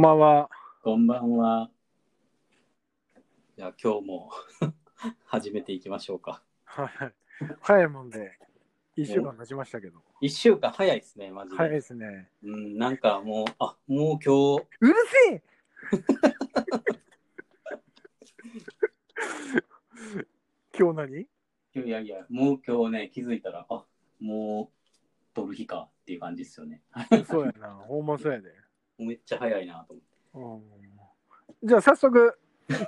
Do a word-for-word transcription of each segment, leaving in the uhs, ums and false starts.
こんばんは。こんばんは。じゃあ今日も始めていきましょうか。はい。早いもんでいっしゅうかん経ちましたけど。いっしゅうかん早いですね、マジで。早いですね。うん、なんかもう、あ、もう今日。うるせえ今日何？いやいや、もう今日ね、気づいたら、あ、もう取る日かっていう感じですよね。そうやな、ほんまそうやで。めっちゃ早いなと思って。うん、じゃあ早速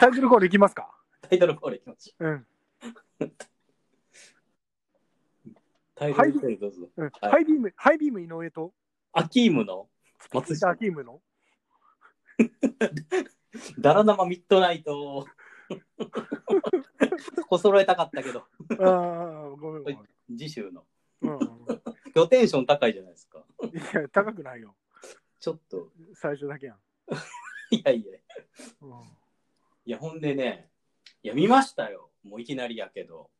タイトルコールいきますか。タイトルコールいきます。うん。タイトルコールどうぞ。うん、はい、ハイビーム、ハイビーム井上とアキームの松下アキームのダラ生ミッドナイト。こそろえたかったけど。ああ、ごめんごめん。次週の。うん、今日テンション高いじゃないですか。いや高くないよ。ちょっと最初だけやん。いやいや、うん、いやほんでね、いや見ましたよ、もういきなりやけど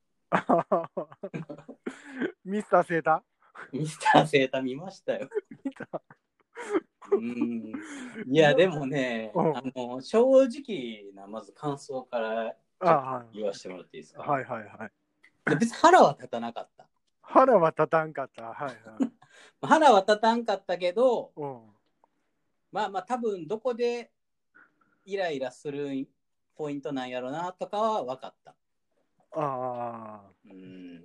ミスターセータミスターセータ見ましたよ。見た。うん、いやでもね、うん、あの正直なまず感想から言わせてもらっていいですか。はいはいはい。別に腹は立たなかった。腹は立たんかった。はいはい。腹は立たんかったけど、うん、まあまあ多分どこでイライラするポイントなんやろうなとかは分かった。ああ。うん。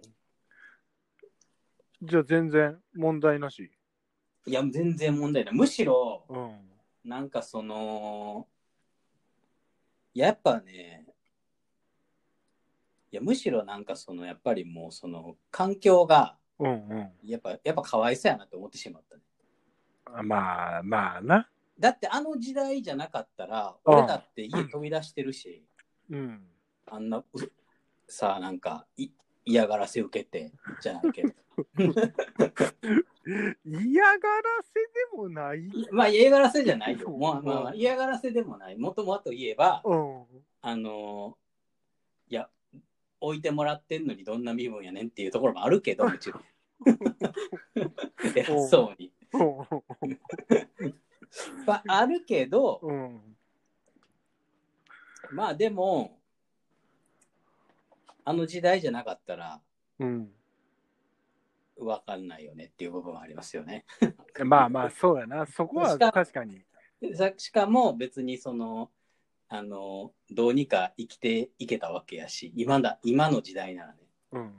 じゃあ全然問題なし。いや全然問題ない。むしろ、うん、なんかそのやっぱね、いやむしろなんかそのやっぱりもうその環境が、うんうん、やっぱやっぱかわいそうやなって思ってしまったね。まあまあな。だってあの時代じゃなかったら俺だって家飛び出してるし、うん、あんなさあなんかい嫌がらせ受けてじゃないけど嫌がらせでもないまあ嫌がらせじゃないよ、まあまあ、嫌がらせでもない、もともと言えば、うん、あのいや置いてもらってんのにどんな身分やねんっていうところもあるけど、もちろん偉そうにまあ、あるけど、うん、まあでもあの時代じゃなかったら、うん、分かんないよねっていう部分はありますよねまあまあそうやな、そこは確かに。しかも別にそのあのどうにか生きていけたわけやし、今だ今の時代ならね、うん、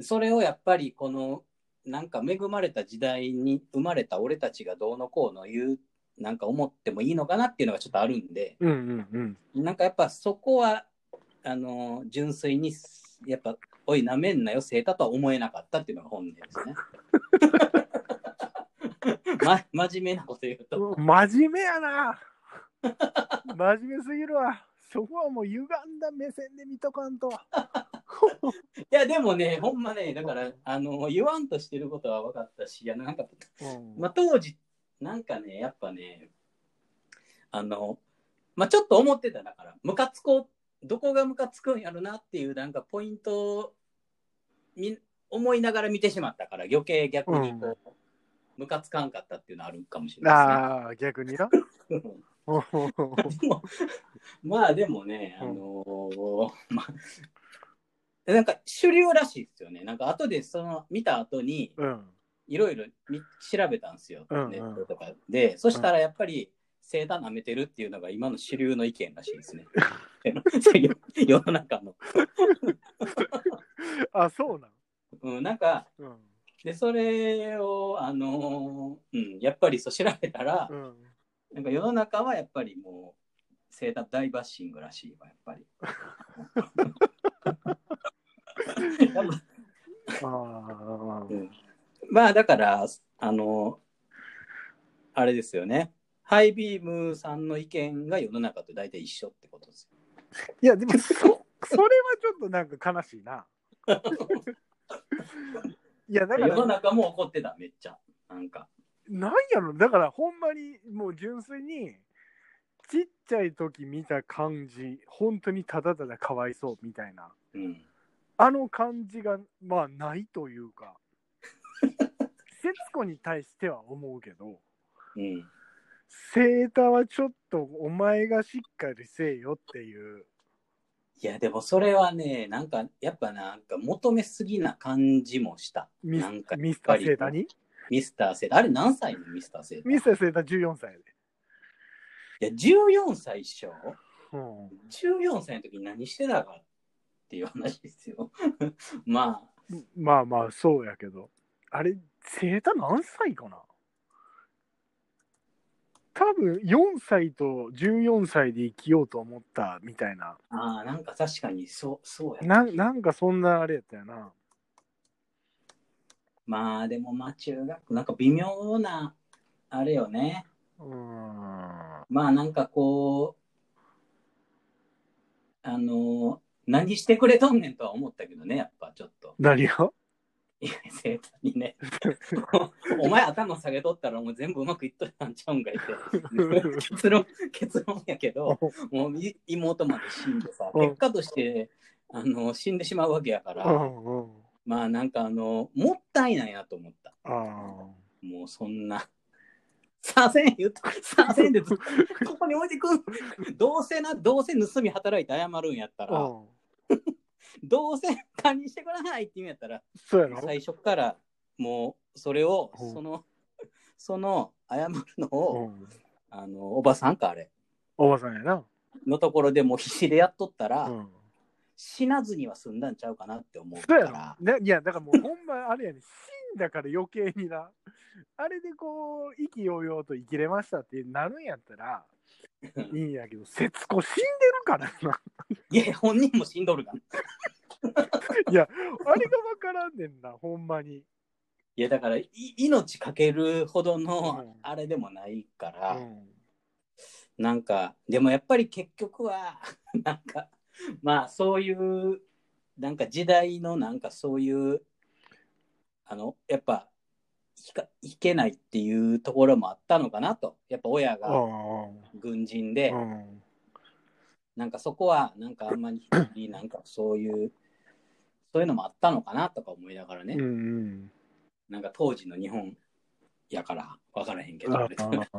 それをやっぱりこのなんか恵まれた時代に生まれた俺たちがどうのこうの言うなんか思ってもいいのかなっていうのがちょっとあるんで、うんうんうん、なんかやっぱそこはあの純粋にやっぱおいなめんなよセータとは思えなかったっていうのが本音ですね、ま、真面目なこと言うと真面目やな真面目すぎるわ。そこはもう歪んだ目線で見とかんといやでもね、ほんまね、だから、うん、あの言わんとしてることは分かったし、いやなんか、うん、まあ、当時なんかねやっぱねあの、まあ、ちょっと思ってた、だからムカつこう、どこがムカつくんやろなっていうなんかポイントをみ思いながら見てしまったから余計逆にこう、うん、ムカつかんかったっていうのあるかもしれないですね。あ、逆になでもまあでもね、あのーうん、まあ、なんか主流らしいですよね。なんか後でその見た後にいろいろ調べたんですよ、うんうん、ネットとかで、うん、そしたらやっぱりセーター舐めてるっていうのが今の主流の意見らしいですね世の中のあ、そうなの、うん、なんか、うん、でそれを、あのーうん、やっぱりそう調べたら、うん、なんか世の中はやっぱりもうセーター大バッシングらしいわ、やっぱりあ、うん、まあだからあのあれですよね、ハイビームさんの意見が世の中と大体一緒ってことですよ。いやでも そ, それはちょっとなんか悲しいないやだから世の中も怒ってた、めっちゃなんかなんやろ、だからほんまにもう純粋にちっちゃい時見た感じ、本当にただただかわいそうみたいな、うん、あの感じがまあないというか節子に対しては思うけど、うん、セーターはちょっとお前がしっかりせえよっていう。いやでもそれはね、なんかやっぱなんか求めすぎな感じもした。ミスなんかミスターセーターに？ミスターセーターあれ何歳のミスターセーター？ミスターセーターじゅうよんさいで。いやじゅうよんさいっしょ。うん。じゅうよんさいの時に何してたかっていう話ですよ。まあまあまあそうやけど、あれセーター何歳かな。多分よんさいとじゅうよんさいで生きようと思ったみたいな。ああ、なんか確かにそう、そうやな。なんかそんなあれやったよな。まあでもまあ中学、なんか微妙なあれよね。うーん。まあなんかこう、あの、何してくれとんねんとは思ったけどね、やっぱちょっと。何を？いや生徒にねお前頭下げとったらもう全部うまくいっとったんちゃうんかいって結論結論やけどもう妹まで死んでさ結果としてあの死んでしまうわけやからまあなんかあのもったいないなと思った。もうそんなさせん言うとさせんでここに置いてくんどうせなどうせ盗み働いて謝るんやったらどうせ堪忍してくださいって言うんやったら、そうやろ？最初からもうそれをその、うん、その謝るのを、うん、あのおばさんかあれおばさんやなのところでもう必死でやっとったら、うん、死なずには済んだんちゃうかなって思うから。そうやろ、ね、いやだからもうほんまあれやね死んだから余計になあれでこう意気揚々と生きれましたってなるんやったらいいんやけど、節子死んでるからな。いや本人も死んどるからいやあれが分からんねんなほんまに。いやだからい命かけるほどのあれでもないから、うん、なんかでもやっぱり結局はなんかまあそういうなんか時代のなんかそういうあのやっぱいけないっていうところもあったのかなと。やっぱ親が軍人で、うん、なんかそこはなんかあんまりなんかそういうそういうのもあったのかなとか思いながらね、うんうん、なんか当時の日本やから分からへんけど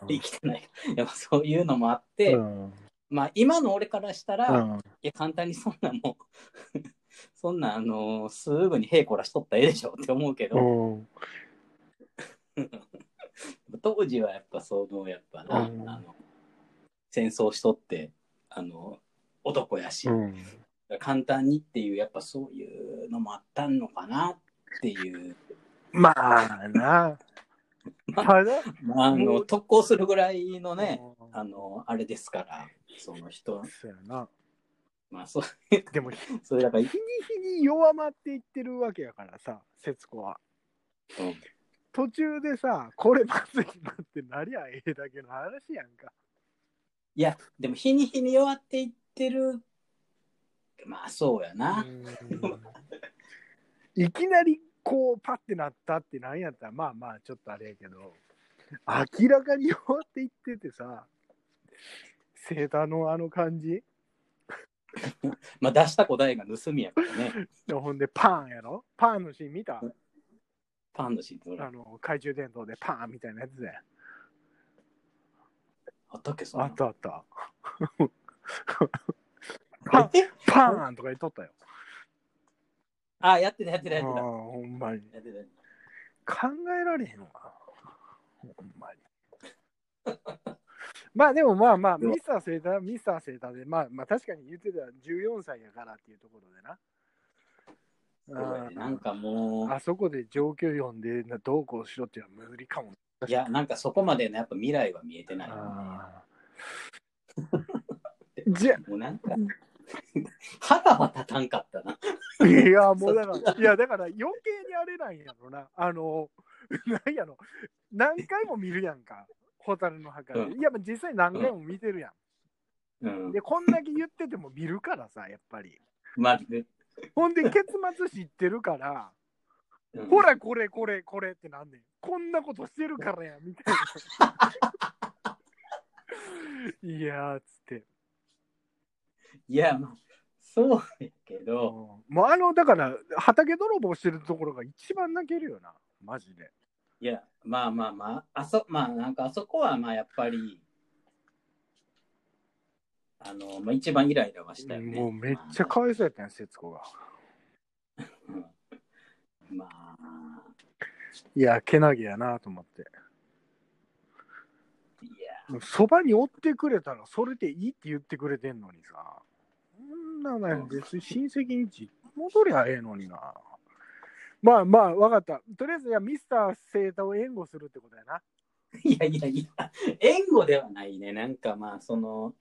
生きてないやっぱそういうのもあって、うん、まあ今の俺からしたら、うん、いや簡単にそんなもうそんなあのすぐに平行らしとったらええでしょって思うけど、うん当時はやっぱそのやっぱな、うん、あの戦争しとってあの男やし、うん、簡単にっていうやっぱそういうのもあったのかなっていうまあなまあ、まあ、あの特攻するぐらいのね、うん、あのあれですからその人そうやなまあそうでもそれだから日に日に弱まっていってるわけやからさ節子は、うん途中でさ、これまずいなってなりゃええだけの話やんか。いや、でも日に日に弱っていってる。まあそうやな。いきなりこうパッてなったってなんやったらまあまあちょっとあれやけど、明らかに弱っていっててさ、セーターのあの感じ。まあ出した答えが盗みやからね。ほんでパーンやろ？パーンのシーン見た？パンのシーンあの懐中電灯でパーンみたいなやつであったっけそんなあったあったパ, パーンとか言っとったよあやってたやってたやってたほんまにやってた考えられへんわほんまにまあでもまあまあミスターセーターミスターセーターでまあまあ確かに言ってたじゅうよんさいやからっていうところでなあなんかもうあそこで状況読んでどうこうしろっていうのは無理かも。いやなんかそこまでのやっぱ未来は見えてない、ね、あじゃあもうなんか肌は立たんかったないやもうだからいやだから余計にあれなんやろなあの何やろ何回も見るやんか蛍の墓で、うん、いや実際何回も見てるやん、うん、でこんだけ言ってても見るからさやっぱりまず、ねほんで結末知ってるから、うん、ほらこれこれこれってなんねんこんなことしてるからやみたいないやーつっていやまあそうやけど、うん、もうあのだから畑泥棒してるところが一番泣けるよなマジで。いやまあまあまああそまあなんかあそこはまあやっぱりあの、まあ、一番イライラはしたよね。もうめっちゃかわいそうやったん、節子が。まあ。いや、けなげやなと思って。いや。そばにおってくれたら、それでいいって言ってくれてんのにさ。そんなの別に親戚に戻りゃええのにな。まあまあ、わかった。とりあえず、いや、ミスターセータを援護するってことやな。いやいやいや、援護ではないね。なんかまあ、その、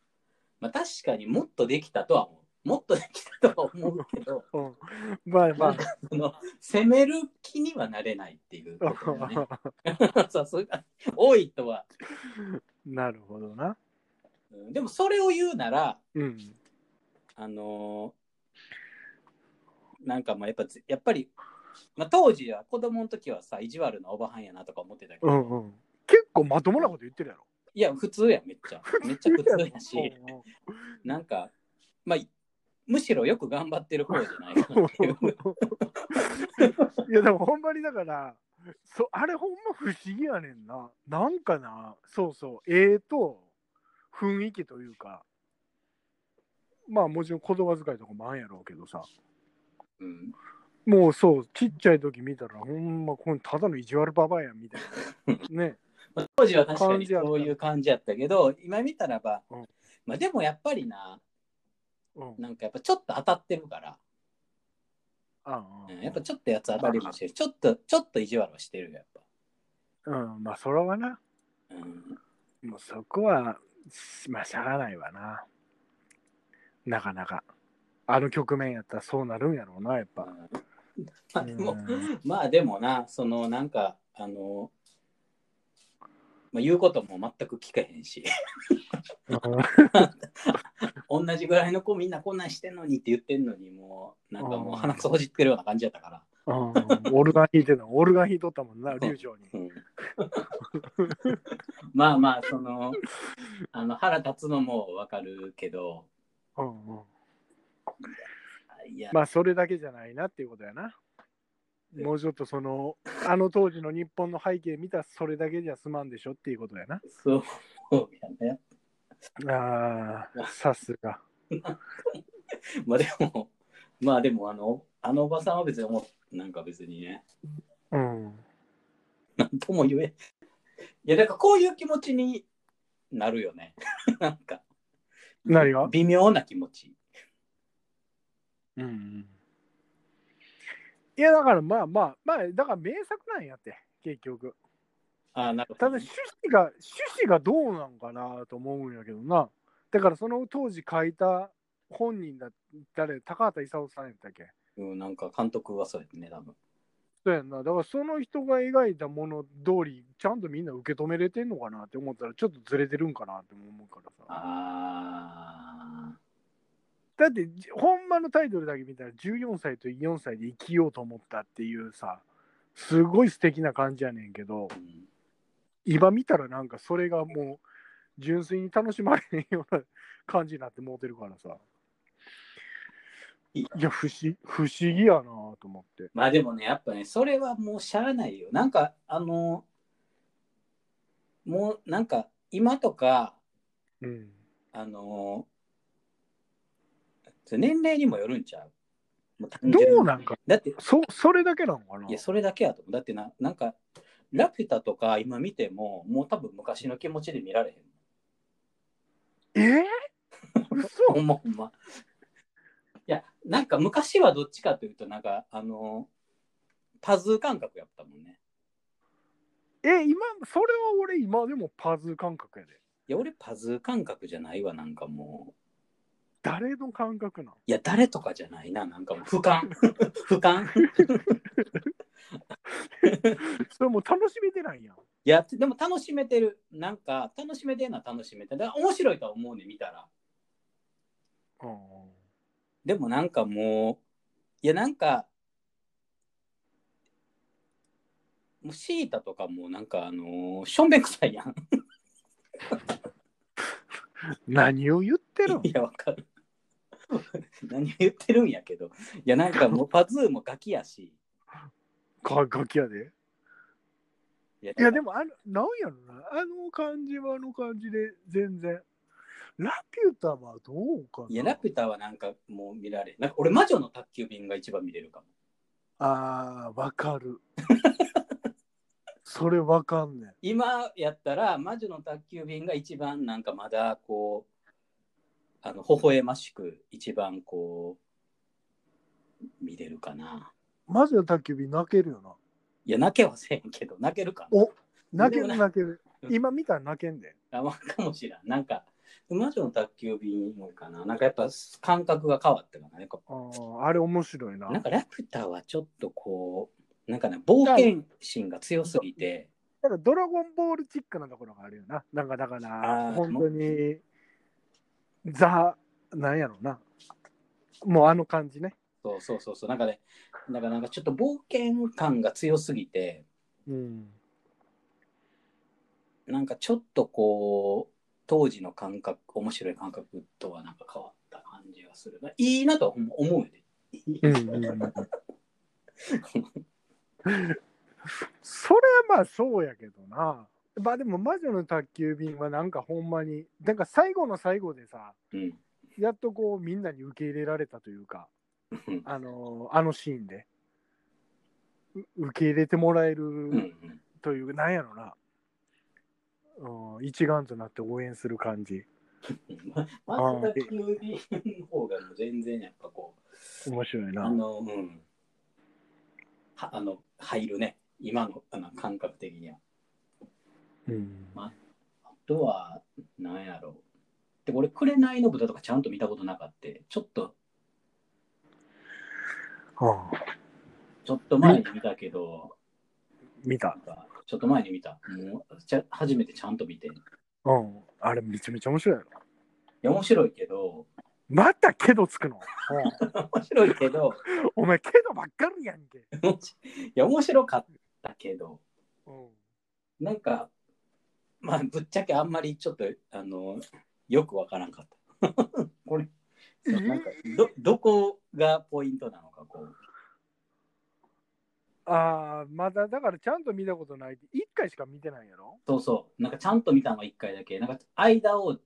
まあ確かにもっとできたとは思う。もっとできたとは思うけど、うん、まあまあ、その、攻める気にはなれないっていうことだね。そう、それが多いとは。なるほどな。でも、それを言うなら、うん、あの、なんかまあやっぱ、やっぱり、まあ、当時は子供の時はさ、意地悪なおばはんやなとか思ってたけど、うんうん、結構まともなこと言ってるやろ。いや普通や、めっちゃめっちゃ普通やしなんか、まあ、むしろよく頑張ってる方じゃないかなっていういやでもほんまにだからそあれほんま不思議やねんな。なんかな、そうそう、絵と雰囲気というか、まあもちろん言葉遣いとかもあんやろうけどさ、うん、もうそう、ちっちゃい時見たらほんまこれただの意地悪ババアやんみたいなね。当時は確かにそういう感じやったけど、今見たらば、うん、まあでもやっぱりな、うん、なんかやっぱちょっと当たってるから、うんうん、やっぱちょっとやつ当たりもしてる、ちょっとちょっと意地悪はしてるよやっぱ。うん、まあそれはな、うん、もうそこはまあしゃあないわな。なかなかあの局面やったらそうなるんやろうなやっぱ。うんまあでも、まあでもな、そのなんかあの、まあ、言うことも全く聞けへんし同じぐらいの子みんなこんなんしてんのにって言ってんのに、もうなんかもう鼻つほじってるような感じやったからオルガン弾いてんの、オルガン弾いとったもんな流暢に、うん、まあまあその、あの腹立つのもわかるけど、うんうん、いやまあそれだけじゃないなっていうことやな。もうちょっとそのあの当時の日本の背景見たらそれだけじゃ済まんでしょっていうことやな。そうやね。ああさすが。まあでもまあでもあのあのおばさんは別にもうなんか別にね。うん。なんとも言え。いやだからこういう気持ちになるよね。なんか。何が？微妙な気持ち。うんうん、いやだからまあまあまあだから名作なんやって結局。あ、なんかただ趣旨が趣旨がどうなんかなと思うんやけどな。だからその当時書いた本人だ誰高畑勲さんやったっけ。うん、なんか監督はそうやね多分。そうやんな。だからその人が描いたもの通りちゃんとみんな受け止めれてんのかなって思ったらちょっとずれてるんかなって思うからさ。ああ。だってほんまのタイトルだけ見たらじゅうよんさいとよんさいで生きようと思ったっていうさ、すごい素敵な感じやねんけど、うん、今見たらなんかそれがもう純粋に楽しまれへんような感じになってもうてるからさ、いや不思、不思議やなと思って。まあでもねやっぱねそれはもうしゃあないよ。なんかあのもうなんか今とか、うん、あの年齢にもよるんちゃう。どうなんかだって そ, それだけなのかな。いやそれだけやと思う。だって な, なんかラピュタとか今見てももう多分昔の気持ちで見られへん。えー、そうほんまほんま。いやなんか昔はどっちかというとなんかあのパズー感覚やったもんね。え今それは俺今でもパズー感覚やで。いや俺パズー感覚じゃないわ。なんかもう誰の感覚なん？いや誰とかじゃないな、なんかもう俯瞰俯瞰それもう楽しめてないやん。いやでも楽しめてる、なんか楽しめてるのは楽しめてる。だから面白いとは思うね見たら。うん。でもなんかもういやなんかもうシータとかもなんかあのー、しょんべんくさいやん。何を言ってるん？いやわかる。何を言ってるんやけど、いやなんかもうパズーもガキやし。かガキやで。いや、いやでもあのなんやろな、あの感じはあの感じで全然ラピュタはどうかな。いや、ラピュタはなんかもう見られなんか俺魔女の宅急便が一番見れるかも。あー、わかる。それわかんねん。今やったら魔女の宅急便が一番なんかまだこうあの微笑ましく一番こう見れるかな。魔女の宅急便泣けるよな。いや泣けはせんけど泣けるかな。お、泣ける泣ける。今見たら泣けんで。あ、かもしれん。なんか魔女の宅急便もかな。なんかやっぱ感覚が変わってるからね。ああ、あれ面白いな。なんかラピュタはちょっとこうなんかね冒険心が強すぎて。なんかドラゴンボールチックなところがあるよな。なんかだから本当にザなんやろうな。もうあの感じね。そうそうそうそう。なんかね、なんかなんかちょっと冒険感が強すぎて。うん。なんかちょっとこう当時の感覚面白い感覚とはなんか変わった感じがする。いいなとは思うよね。それはまあそうやけどな。まあでも魔女の宅急便はなんかほんまになんか最後の最後でさ、うん、やっとこうみんなに受け入れられたというかあのあのシーンで受け入れてもらえるという、うんうん、なんやろな。うん、一丸となって応援する感じ。まあ、また急にの方が全然やっぱこう面白いな。あの、うん、はあの入るね。今のあの感覚的には。うん。まあ、あとはなんやろう。で、俺紅の豚とかちゃんと見たことなかった。ちょっと、はあ、ちょっと前に見たけど。見た。ちょっと前に見た。もうちゃ初めてちゃんと見て。うん。あれめちゃめちゃ面白いよ。いや面白いけど。またけどつくの。面白いけど。お前けどばっかりやんけ。いや面白かったけど。うん、なんかまあぶっちゃけあんまりちょっとあのよくわからんかった。これなんかどどこがポイントなのかこう。ああ、まだだからちゃんと見たことない。いっかいしか見てないやろ？そうそう。なんかちゃんと見たのはいっかいだけ。なんか間を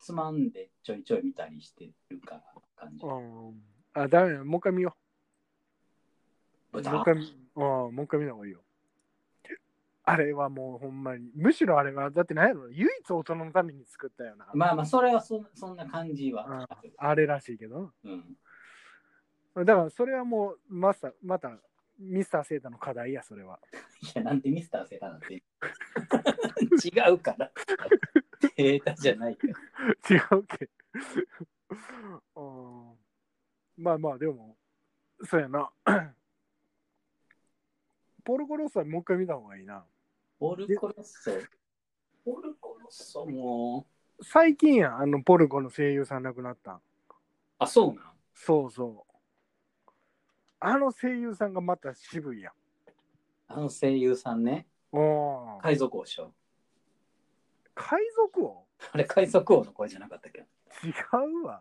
つまんでちょいちょい見たりしてるから感じ。うん。あ、ダメだ。もう一回見よう。もう一回見、もう一回見た方がいいよ。あれはもうほんまに。むしろあれは、だって何やろ？唯一大人のために作ったよな。まあまあ、それは そ, そんな感じは。あれらしいけど。うん。だからそれはもう、まさ、また、ミスターセータの課題やそれは。いやなんでミスターセータなんて違うからセータじゃないから違うけどまあまあでもそうやなポルコロッソはもう一回見た方がいいな。ポルコロッソポルコロッソも最近やあのポルコの声優さん亡くなった。あ、そうなん。そうそう、あの声優さんがまた渋いやん。あの声優さんね。お海賊王でしょ。海賊王あれ海賊王の声じゃなかったっけ。違うわ。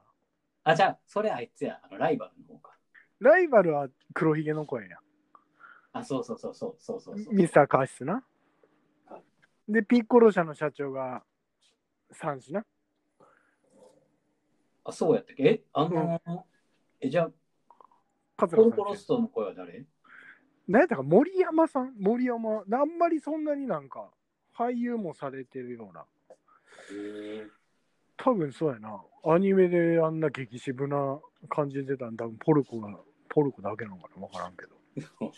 あ、じゃあそれあいつや、あのライバルの方か。ライバルは黒ひげの声や。あ、そうそうそうそうそうそうそう。ミスターカーシスな。でピッコロ社の社長がサンシな。あ、そうやったっけ。え、あのーうん、えじゃあポルコロッソの声は誰？何やったか森山さん？森山あんまりそんなになんか俳優もされてるような。へえ。多分そうやな。アニメであんな激渋な感じで出たん多分ポルコがポルコだけなのかな、分からんけど。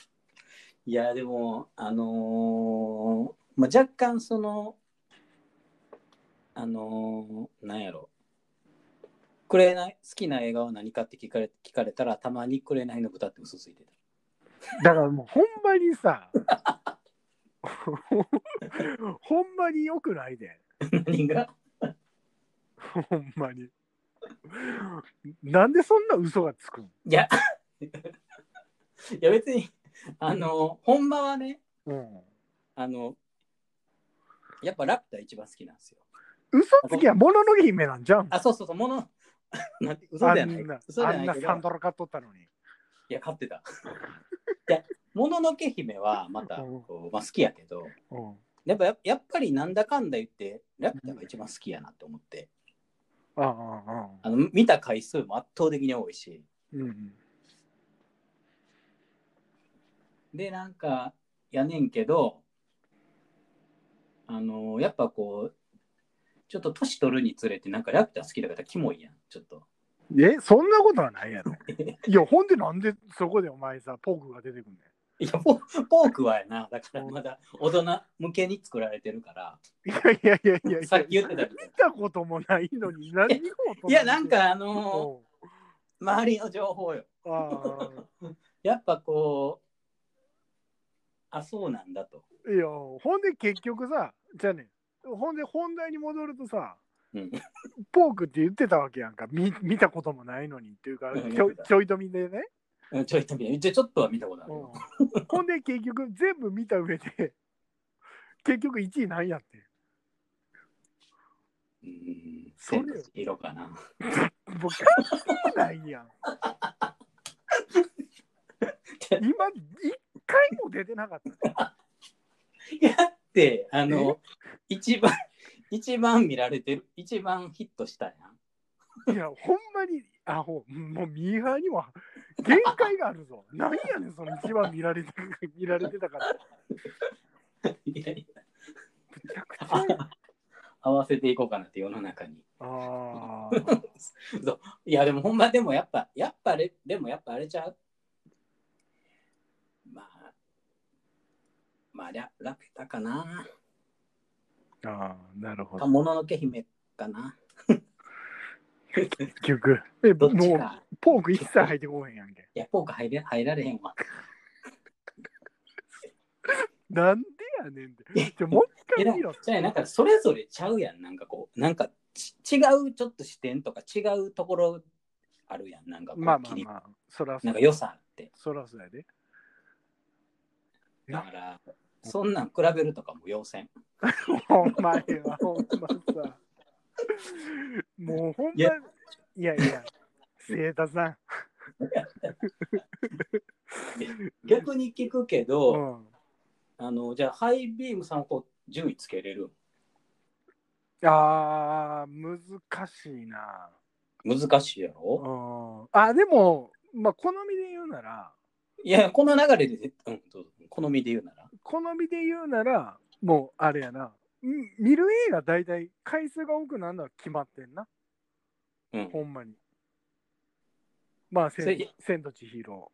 いやでもあのー、まあ、若干そのあのー、なんやろ。紅好きな映画は何かって聞かれ、聞かれたらたまに紅の豚って嘘ついてた。だからもうほんまにさほんまに良くないで。何がほんまになんでそんな嘘がつくん。いやいや別にあのほんまはね、うん、あのやっぱラピュタ一番好きなんですよ。嘘つきはもののけ姫なんじゃん。あ、そうそうそう、ものなんて嘘じゃない。嘘じゃないけどあんなサンドラ買っとったのに。いや買ってた。いやもののけ姫はまたこう、まあ、好きやけど、うん、やっぱやっぱりなんだかんだ言ってラピュタが一番好きやなって思って、あああの見た回数も圧倒的に多いし、うん、でなんかやねんけど、あのやっぱこうちょっと年取るにつれてなんかラピュタ好きだからキモいやんちょっと。えそんなことはないやろ。いやほんでなんでそこでお前さポークが出てくんねん。いやポークはやなだからまだ大人向けに作られてるから。いやいやいやいや。さっき言ってたけど。見たこともないのに何を。いやなんかあのー、周りの情報よ。あやっぱこうあそうなんだと。いやほんで結局さじゃあねほんで本題に戻るとさ。うん、ポークって言ってたわけやんか 見, 見たこともないのにっていうか、うん、ち, ょちょいと見でね、うん、ちょいと見でちょっとは見たことある、うん、ほんで結局全部見た上で結局いちいなんやってうーんそれ色かなもう関係ないやん今いっかいも出てなかったいやってあの一番一番見られてる一番ヒットしたやんいやほんまにあほもうミーハーには限界があるぞなんやねんその一番見られて見られてたからいやいやめちゃくちゃ合わせていこうかなって世の中にあそういやでもほんまでもやっぱやっぱれでもやっぱあれちゃうまあまあラピュタかなああなるほど。もののけ姫かな。結局えもうポーク一切入ってこへんやんけ。いやポーク入れ入られへんわ。なんでやねんって。じゃもう一回見ろって。じゃあなんかそれぞれちゃうやんなんかこうなんか違うちょっと視点とか違うところあるやんなんかこうまあまあまあそらそなんか良さって。そらそやで。だから。そんなん比べるとかも要せん。お前はほんまさ。もうほんまいやいやいや、聖田さん。逆に聞くけど、うん、あのじゃあハイビームさんをこう順位つけれる？あー、難しいな。難しいやろ？うん、あ、でも、まあ、好みで言うなら。いや、この流れで、うん、好みで言うなら。好みで言うなら、もうあれやな。見る映画大体回数が多くなるのは決まってんな。うん、ほんまに。まあ、千と千尋。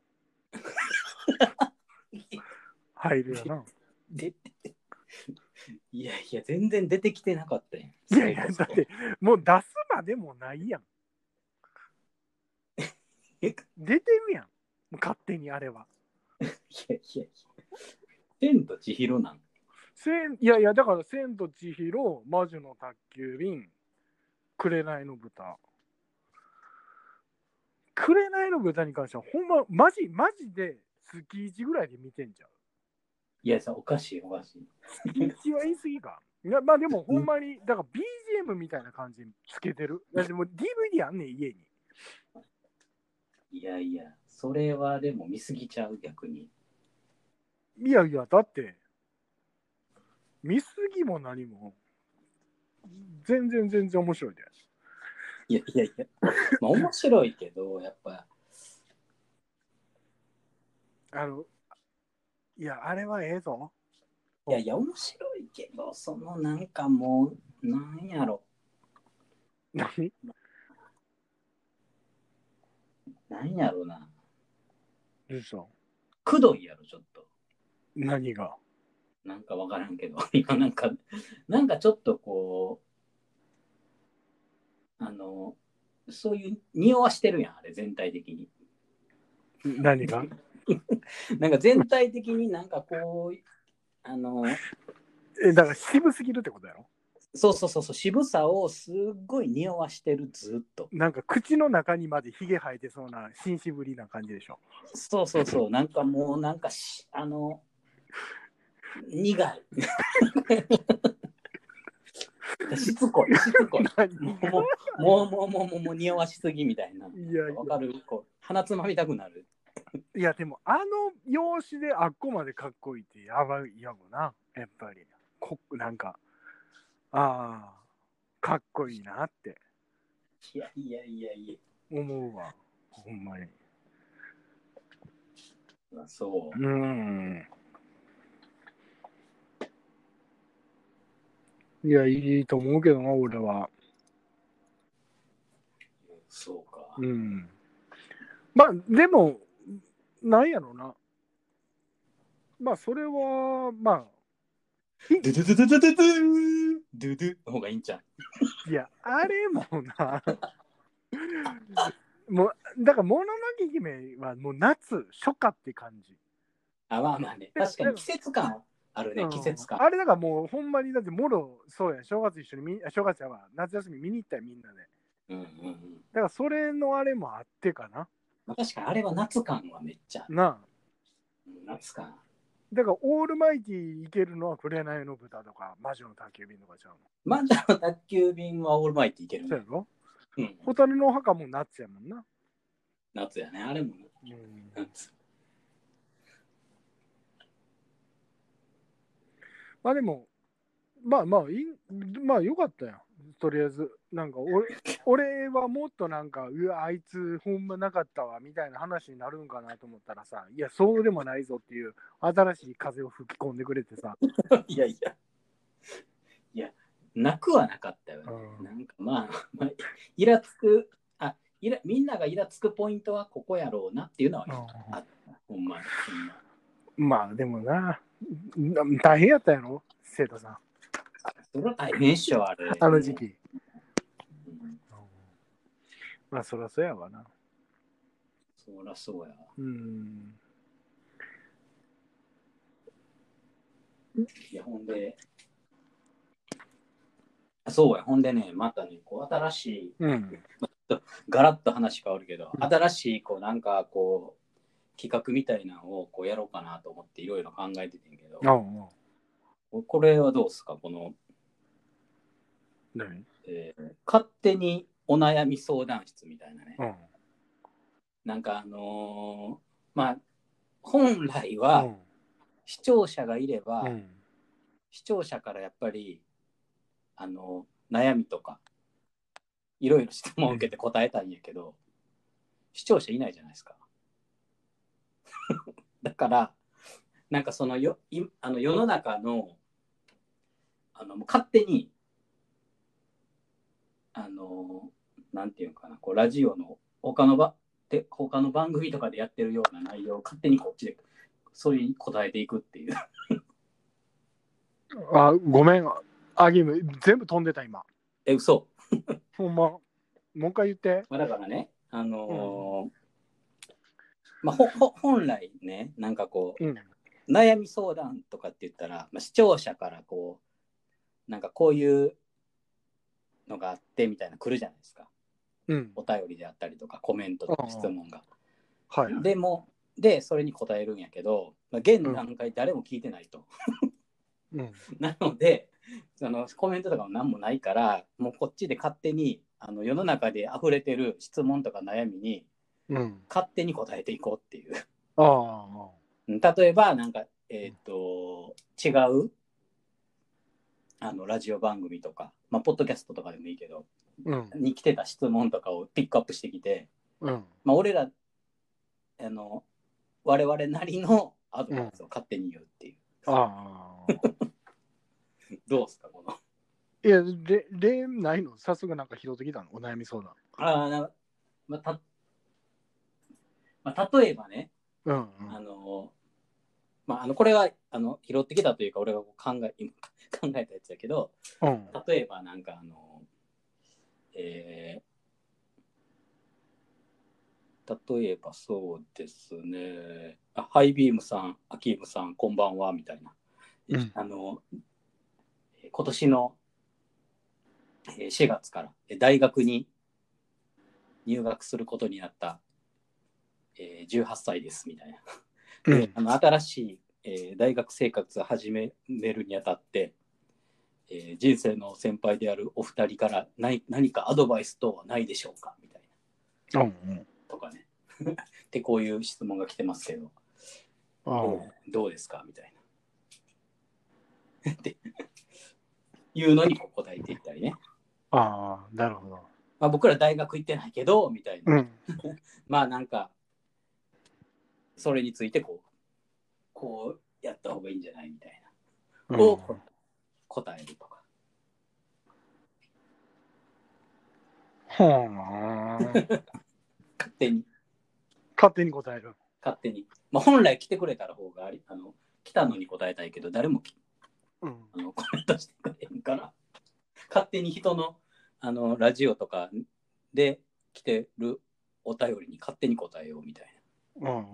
入るやな。でいやいや、全然出てきてなかったやん。いやいや、だって、もう出すまでもないやん。出てるやん。勝手にあれは。いやいやいや。千と千尋なん。いやいやだから千と千尋、魔女の宅急便、紅の豚。紅の豚に関してはほんまマジマジで月いちぐらいで見てんじゃん。いやさおかしいおかしい。月いちは言い過ぎか。いやまあでもほんまにだから ビージーエム みたいな感じにつけてる。だってもう ディーブイディー あんねん家に。いやいやそれはでも見過ぎちゃう逆に。いやいやだって見過ぎも何も全然全然面白いです。いやいやいや、まあ、面白いけどやっぱあのいやあれはええぞ。いやいや面白いけどそのなんかもうなんやろ何なんやろな。どうした？くどいやろちょっと。何がなんかわからんけど今なんかなんかちょっとこうあのそういう匂わしてるやんあれ全体的に何がなんか全体的になんかこうあのえだから渋すぎるってことやろ。そうそうそうそう渋さをすっごい匂わしてるずっとなんか口の中にまでひげ生えてそうな紳士ぶりな感じでしょ。そうそうそうなんかもうなんかしあの苦いしつこいしつこいもうもうもうもうもうもう匂わしすぎみたいな。いやいやわかるこう鼻つまみたくなる。いやでもあの容姿であっこまでかっこいいってやばいやもなやっぱりこなんかああかっこいいなっていやいやいやいや。思うわ。ほんまに。あ、そう。うん。いや、いいと思うけどな、俺は。そうか。うん。まあ、でも、なんやろうな。まあ、それは、まあ。ドゥドゥドゥドゥドゥドゥドゥドゥの方がいいんちゃう。いや、あれもな。もう、だから、もののけ姫はもう夏、初夏って感じ。あ、まあまあね。確かに季節感。あるね、季節感、うん、あれだからもうほんまにだってもろそうや正月一緒にみ正月やわ夏休み見に行ったよみんなで、うんうんうん、だからそれのあれもあってかな、まあ、確かにあれは夏感はめっちゃな夏感だからオールマイティいけるのは紅の豚とか魔女の宅急便とかちゃうの魔女の宅急便はオールマイティいけるねそうやろ、うん、蛍の墓も夏やもんな夏やねあれも、うん、夏まあでも、まあまあいい、まあよかったよ。とりあえず、なんか俺、俺はもっとなんか、うわ、あいつほんまなかったわ、みたいな話になるんかなと思ったらさ、いや、そうでもないぞっていう、新しい風を吹き込んでくれてさ。いやいや、いや、泣くはなかったよね。うん、なんかまあ、まあ、イラつく、あイラ、みんながイラつくポイントはここやろうなっていうのは、うん、あほんまに。まあでもな。大変やったやろ生徒さん。それは大変っしょあれ。あの時期。うん、まあそらそうやわな。そらそうや。うん。いやほんで、そうやほんでねまたねこう新しい、うん、ガラッと話変わるけど、うん、新しいこうなんかこう。企画みたいなのをこうやろうかなと思っていろいろ考えててんけど、うんうん、これはどうですかこの、ねえー、勝手にお悩み相談室みたいなね、うん、なんかあのー、まあ本来は視聴者がいれば、うん、視聴者からやっぱりあのー、悩みとかいろいろ質問を受けて答えたんやけど、うん、視聴者いないじゃないですかだからなんかそのよいあの世の中 の, あの勝手にあのなんていうかなこうラジオの他のばで他の番組とかでやってるような内容を勝手にこっちでそういう答えていくっていうあごめんあゲーム全部飛んでた今え嘘ほんまもう一回言って、まあ、だからねあのーうんまあ、ほほ本来ねなんかこう、うん、悩み相談とかって言ったら、まあ、視聴者からこうなんかこういうのがあってみたいな来るじゃないですか、うん、お便りであったりとかコメントとか質問が、はい、でもでそれに答えるんやけど、まあ、現段階誰も聞いてないと、うん、なのでそのコメントとかも何もないからもうこっちで勝手にあの世の中で溢れてる質問とか悩みにうん、勝手に答えていこうっていうあ例えばなんか、えーとうん、違うあのラジオ番組とか、まあ、ポッドキャストとかでもいいけど、うん、に来てた質問とかをピックアップしてきて、うんまあ、俺らあの我々なりのアドバイスを勝手に言うっていう、うん、あどうですかこのいやで例ないの早速なんか拾ってきたのお悩み相談あ、まあ、たまあ、例えばね、うんうん、あの、まあ、あのこれはあの拾ってきたというか、俺が考え、今考えたやつだけど、うん、例えばなんかあの、えー、例えばそうですね、あハイビームさん、アキームさん、こんばんはみたいな、うん、あの今年のしがつから大学に入学することになった。じゅうはっさいですみたいな、うん、あの新しい、えー、大学生活を始めるにあたって、えー、人生の先輩であるお二人からない何かアドバイス等はないでしょうかみたいな、うんうん、とかねってこういう質問が来てますけど、うん、どうですかみたいなっていうのに答えていったりねああなるほどまあ、僕ら大学行ってないけどみたいな、うん、まあなんかそれについてこうこうやった方がいいんじゃないみたいな、うん、を答えるとか。はぁ勝手に勝手に答える勝手に、まあ、本来来てくれたら方がありあの来たのに答えたいけど誰も、うん、あのコメントしてくれへんから勝手に人のあのラジオとかで来てるお便りに勝手に答えようみたいな、うんうん、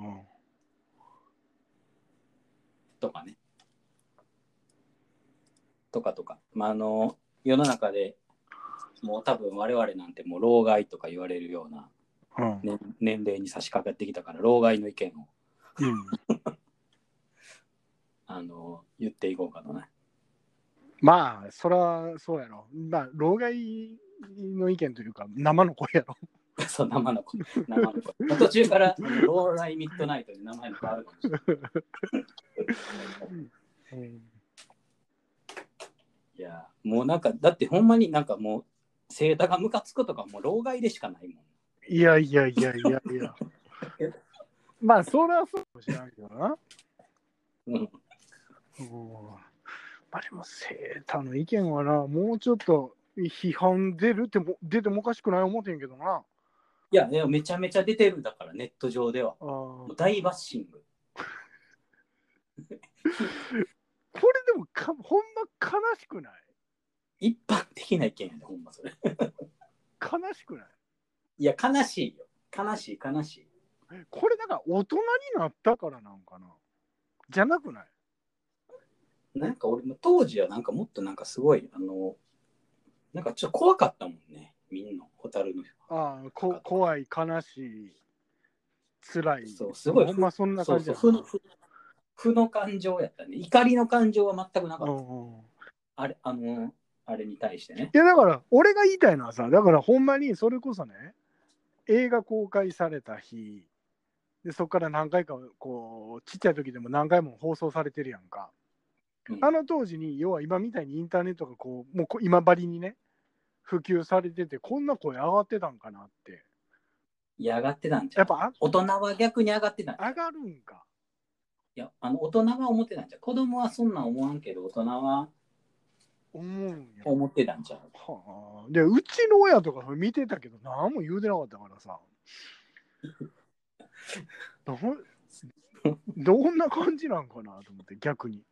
とかねとかとか、まあ、あの世の中でもう多分我々なんてもう老害とか言われるような、ねうん、年齢に差し掛かってきたから老害の意見を、うん、あの言っていこうかとね。まあそらそうやろ、まあ老害の意見というか生の声やろそう生の声生の声途中からローライミッドナイトで名前が変わるかもしれないいやもうなんかだってほんまになんかもうセータがムカつくとかもう老害でしかないもん。いやいやいやいやいやまあそれはそうかもしれないけどなうんおあれもセータの意見はな、もうちょっと批判出るっても出てもおかしくない思ってんけどな。いや、めちゃめちゃ出てるんだから、ネット上では。あ大バッシング。これでもか、ほんま悲しくない一般的な意見やね、ほんまそれ。悲しくないいや、悲しいよ。悲しい、悲しい。これだから大人になったからなんかな。じゃなくないなんか俺も当時はなんかもっとなんかすごいあのなんかちょっと怖かったもんねみんなホタルのああこ怖い悲しい辛いそうすごいほんまそんな感じ負の負の感情やったね怒りの感情は全くなかった、うん、あれあのあれに対してねいやだから俺が言いたいのはさだからほんまにそれこそね映画公開された日でそこから何回かこうちっちゃい時でも何回も放送されてるやんか。あの当時に要は今みたいにインターネットがこうもう今ばりにね普及されててこんな声上がってたんかなっていや上がってたんじゃんやっぱ大人は逆に上がってたんじゃん上がるんかいやあの大人は思ってたんじゃん子供はそんなん思わんけど大人は思う思ってたんじゃん、はあ、でうちの親とか見てたけど何も言うてなかったからさど, どんな感じなんかなと思って逆に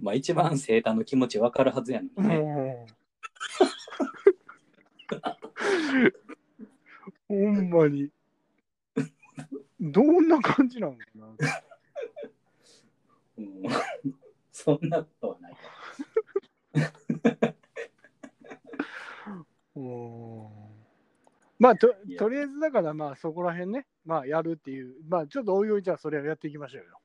まあ一番セーターの気持ち分かるはずやんね。ほんまにどんな感じなのかな、うん、そんなことはないおまあ と, とりあえずだからまあそこら辺ねまあやるっていうまあちょっとおいおいじゃあそれをやっていきましょうよ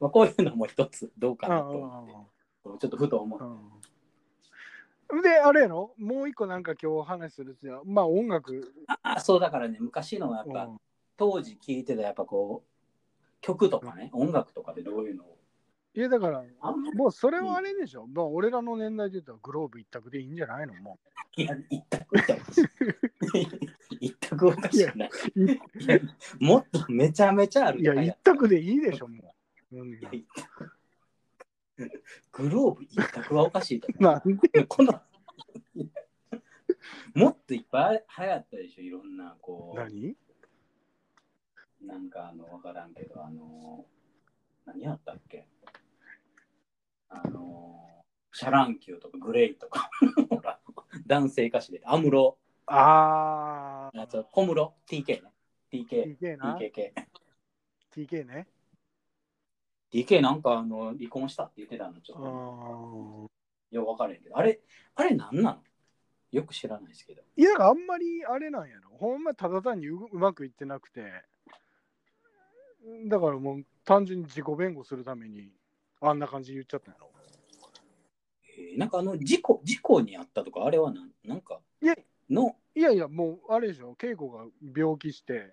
まあこういうのも一つどうかなと思ってちょっとふと思うであれやろもう一個なんか今日お話しするってまあ音楽あそうだからね昔のやっぱ、うん、当時聴いてたやっぱこう曲とかね、うん、音楽とかでどういうのをいやだからもうそれはあれでしょ、うん、まあ俺らの年代で言ったらグローブ一択でいいんじゃないのもういや一択みたい一択おかしくないもっとめちゃめちゃあるいや一択でいいでしょもういやグローブ一択はおかしいと思うこのもっといっぱい流行ったでしょいろんなこう何なんかあの分からんけどあの何やったっけあのシャランキューとかグレイとか男性歌手でアムロああ、小室 ティーケー ね。ティーケー。ティーケー な。ティーケー ね。ティーケー なんかあの離婚したって言ってたのちょっと。いや分からへんけど、あれあれなんなの？よく知らないですけど。いやあんまりあれなんやろ。ほんまただ単に う, うまくいってなくて、だからもう単純に自己弁護するためにあんな感じ言っちゃったんやろ。えー、なんかあの事故事故にあったとかあれはなんなんか。いやのいやいやもうあれでしょ恵子が病気して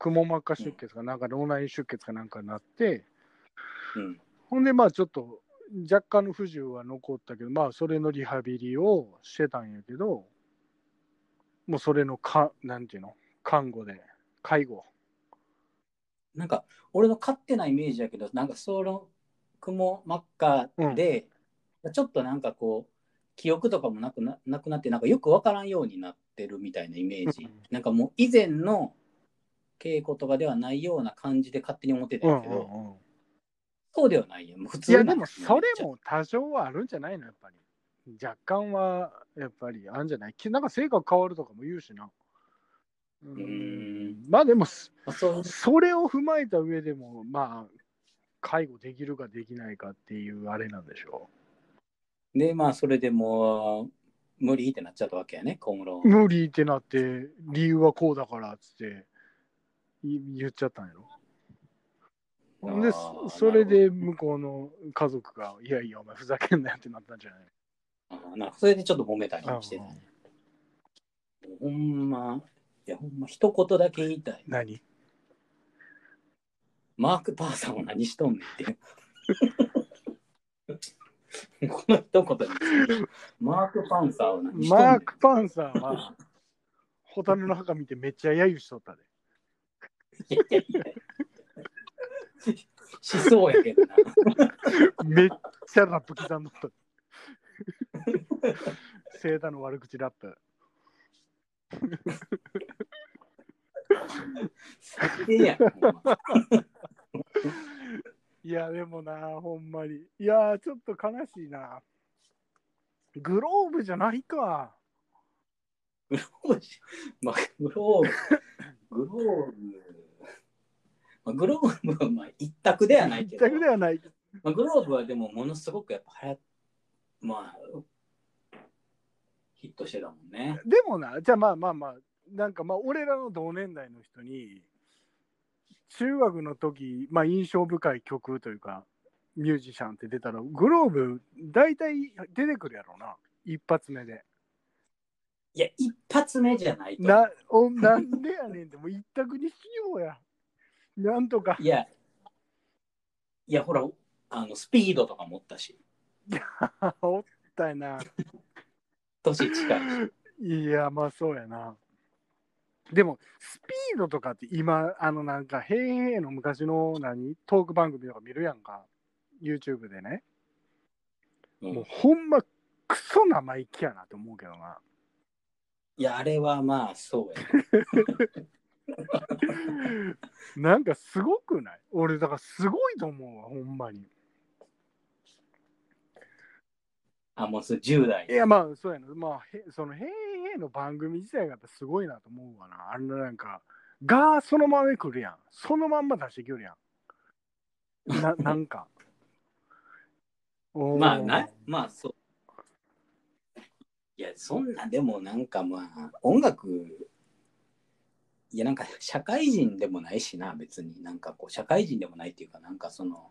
くも膜下出血かなんか脳内出血かなんかになって、うん、ほんでまあちょっと若干の不自由は残ったけど、まあそれのリハビリをしてたんやけど、もうそれのか、なんていうの、看護で、介護。なんか俺の勝手なイメージやけど、なんかその雲真っ赤で、うん、ちょっとなんかこう記憶とかもなく な, なくなって、なんかよくわからんようになってるみたいなイメージ、うん、なんかもう以前の稽古とかではないような感じで勝手に思ってたんやけど、うんうんうん、そうではないよ、普通。いやでもそれも多少はあるんじゃないの、やっぱり若干はやっぱりあるんじゃない、なんか性格変わるとかも言うしな。うん、まあでも そ, それを踏まえた上でもまあ介護できるかできないかっていうあれなんでしょう。でまあそれでも無理ってなっちゃったわけやね、小室。無理ってなって理由はこうだからっつって言っちゃったんやろ。でそれで向こうの家族がいやいやお前ふざけんなよってなったんじゃない。あ、なんかそれでちょっと揉めたりしてたね。ほんま、いやほんま一言だけ言いたい。何？マーク・パーさんは何しとんねんってこの一言に。マーク・パンサーは何しとんねん。マーク・パンサーはホタルの墓見てめっちゃ揶揄しとったで。いやいやいやし, しそうやけどなめっちゃラップ刻んだったセータの悪口ラップいやでもなほんまに、いやちょっと悲しいな。グローブじゃないか。グローブじゃ、まあ、グローブグローブ、まあ、グローブはまあ一択ではないけど、一択ではない、まあ、グローブはでもものすごくやっぱ流行っ、まあヒットしてたもんね。でもな、じゃあまあまあまあなんかまあ俺らの同年代の人に中学の時、まあ、印象深い曲というかミュージシャンって出たらグローブ大体出てくるやろうな、一発目で。いや一発目じゃないとな、おなんでやねんでも一択にしようやなんとか。いやいやほらあのスピードとかもおったしおったよな年近いし。いやまあそうやな。でもスピードとかって今あのなんかへーへーの昔の何トーク番組とか見るやんか YouTube でね、うん、もうほんまクソ生意気やなと思うけどな。いやあれはまあそうやなんかすごくない？俺だからすごいと思うわほんまに。あもうそれじゅう代。いやまあそうやな、まあへそのへーへーの番組自体がすごいなと思うわな。あのなんかがそのまま来るやん、そのまんま出してくるやんな、なんかおまあな、まあそう。いやそんなでもなんかまあ音楽、いやなんか社会人でもないしな別に、なんかこう社会人でもないっていうかなんかその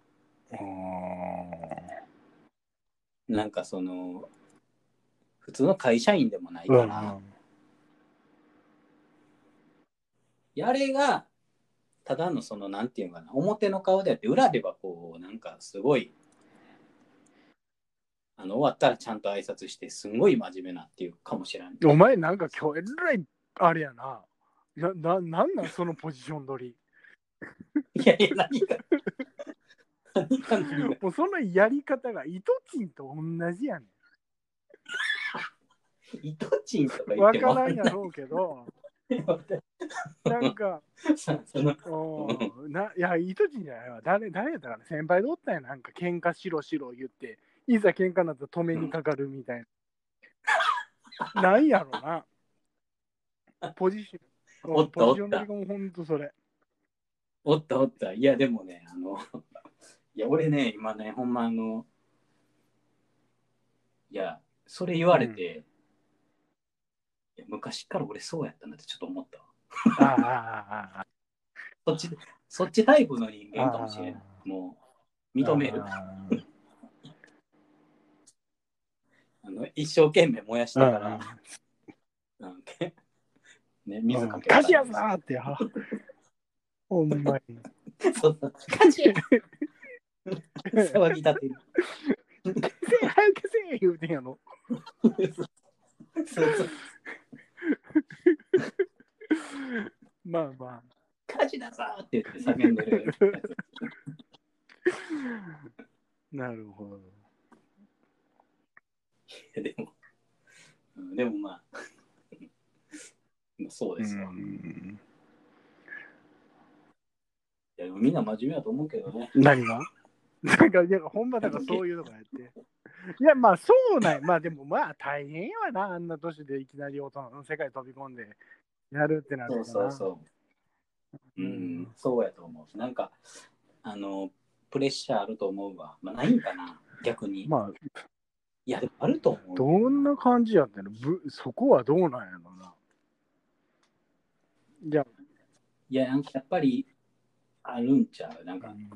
なんかその普通の会社員でもないから、うんうん、やれがただのそのなんていうかな表の顔であって、裏ではこうなんかすごいあの終わったらちゃんと挨拶してすんごい真面目なっていうかもしれない。お前なんか今日えらいあれやな、な、な、なんなんそのポジション取りいやいや何か何か何かもうそのやり方がイトチンと同じやねんイトチンとか言っても分からんやろうけどなんかおないやイトチンじゃないわ。 誰, 誰やったかな、先輩でおったんや、なんか喧嘩しろしろ言っていざ喧嘩になったら止めにかかるみたいななんやろなポジションおったおったポジションのりかもほんとそれおったおった。いやでもねあのいや俺ね今ねほんまあのいやそれ言われて、うん、いや昔から俺そうやったなってちょっと思ったわあそっちそっちタイプの人間かもしれない。もう認めるああの一生懸命燃やしたからなんかね、水かけた。カジヤさんってや。ほんまに。そうそう。カジヤ。騒ぎ立てる。言うてんやろ。そうそうまあまあカジだぞって言って叫んでるなるほど。でもでもまあそうですよ、うん、いやみんな真面目だと思うけどね。何がなんかいやほんまだからそういうのがやっていやまあそうない、まあでもまあ大変やな、あんな年でいきなり大人の世界に飛び込んでやるってなるから。そうそうそう、うん、うん、そうやと思う。なんかあのプレッシャーあると思うわ。まあないんかな逆に。まあいやでもあると思う。どんな感じやってんのぶ、そこはどうなんやろな。いやいやなんかやっぱりあるんちゃうなんか、うん、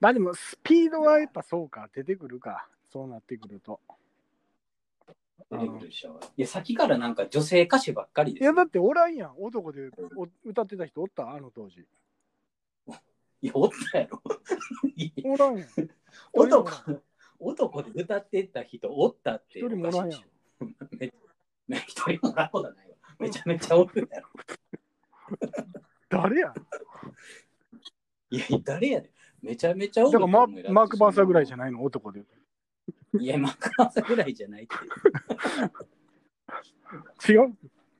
まあでもスピードはやっぱそうか出てくるか、そうなってくると出てくるでしょ。いや先からなんか女性歌手ばっかりです。いやだっておらんやん、男でお歌ってた人おったあの当時。いやおったやろおらんやん男男で歌ってた人おったって一人もおらんやん一人もおらんことないわ。めちゃめちゃおるやろ誰やいや誰やでめちゃめちゃおる。だから マ, マーク・バーサーぐらいじゃないの男で。いやマーク・バーサーぐらいじゃないって違う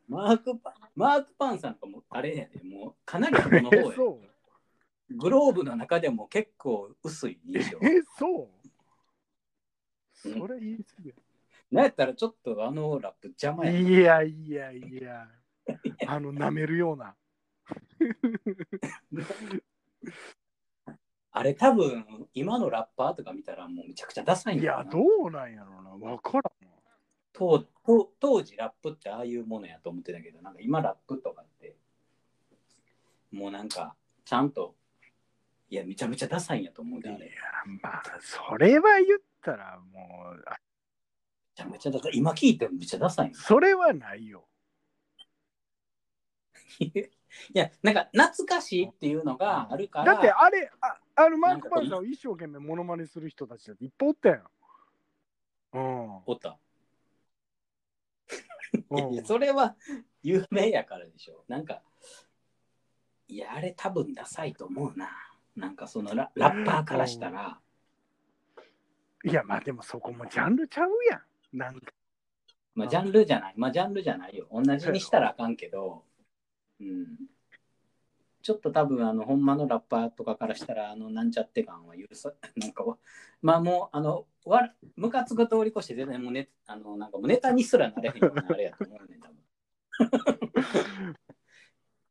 マークパマーク・パンさんともあれやで、もうかなりこの方やグローブの中でも結構薄い印象。えそう、うん、それ言い過ぎなんやったらちょっとあのラップ邪魔や。いやいやいやあの舐めるようなあれ多分今のラッパーとか見たらもうめちゃくちゃダサいんだな。いやどうなんやろうな、わからん。当時ラップってああいうものやと思ってたけど、なんか今ラップとかってもうなんかちゃんといやめちゃめちゃダサいんやと思うで。いやまあそれは言ったらもうめちゃだ今聞いてもめっちゃダサい。それはないよいやなんか懐かしいっていうのがあるから。だってあれ あ, あのマーク・パンさんを一生懸命モノマネする人たちだっていっぱいおったやん、うん、おったいやそれは有名やからでしょ。なんかいやあれ多分ダサいと思うな、なんかその ラ, ラッパーからしたら。いやまあでもそこもジャンルちゃうやんなんか。まあジャンルじゃない、まあジャンルじゃないよ。同じにしたらあかんけど、うん、ちょっと多分あのほんまのラッパーとかからしたらあのなんちゃって感は許さなんかはまあもうあのわムカつく通り越して全然もうねあのなんかもうネタにすらなれへんようなあれやと思うね多分。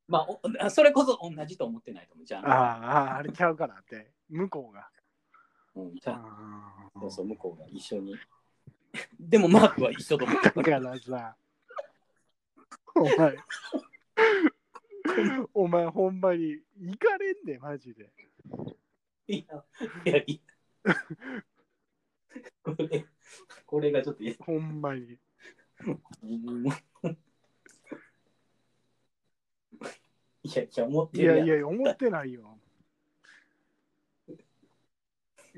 まあそれこそ同じと思ってないと思うじゃん。あああれちゃうからって向こうが。うん、じゃあそうそう向こうが一緒に。でもマークは一緒と思ったからさお前お前ほんまにいかれんでマジで。いやいやいやこれこれがちょっとほんまにいやいや思ってるやん。いやいや思ってないよ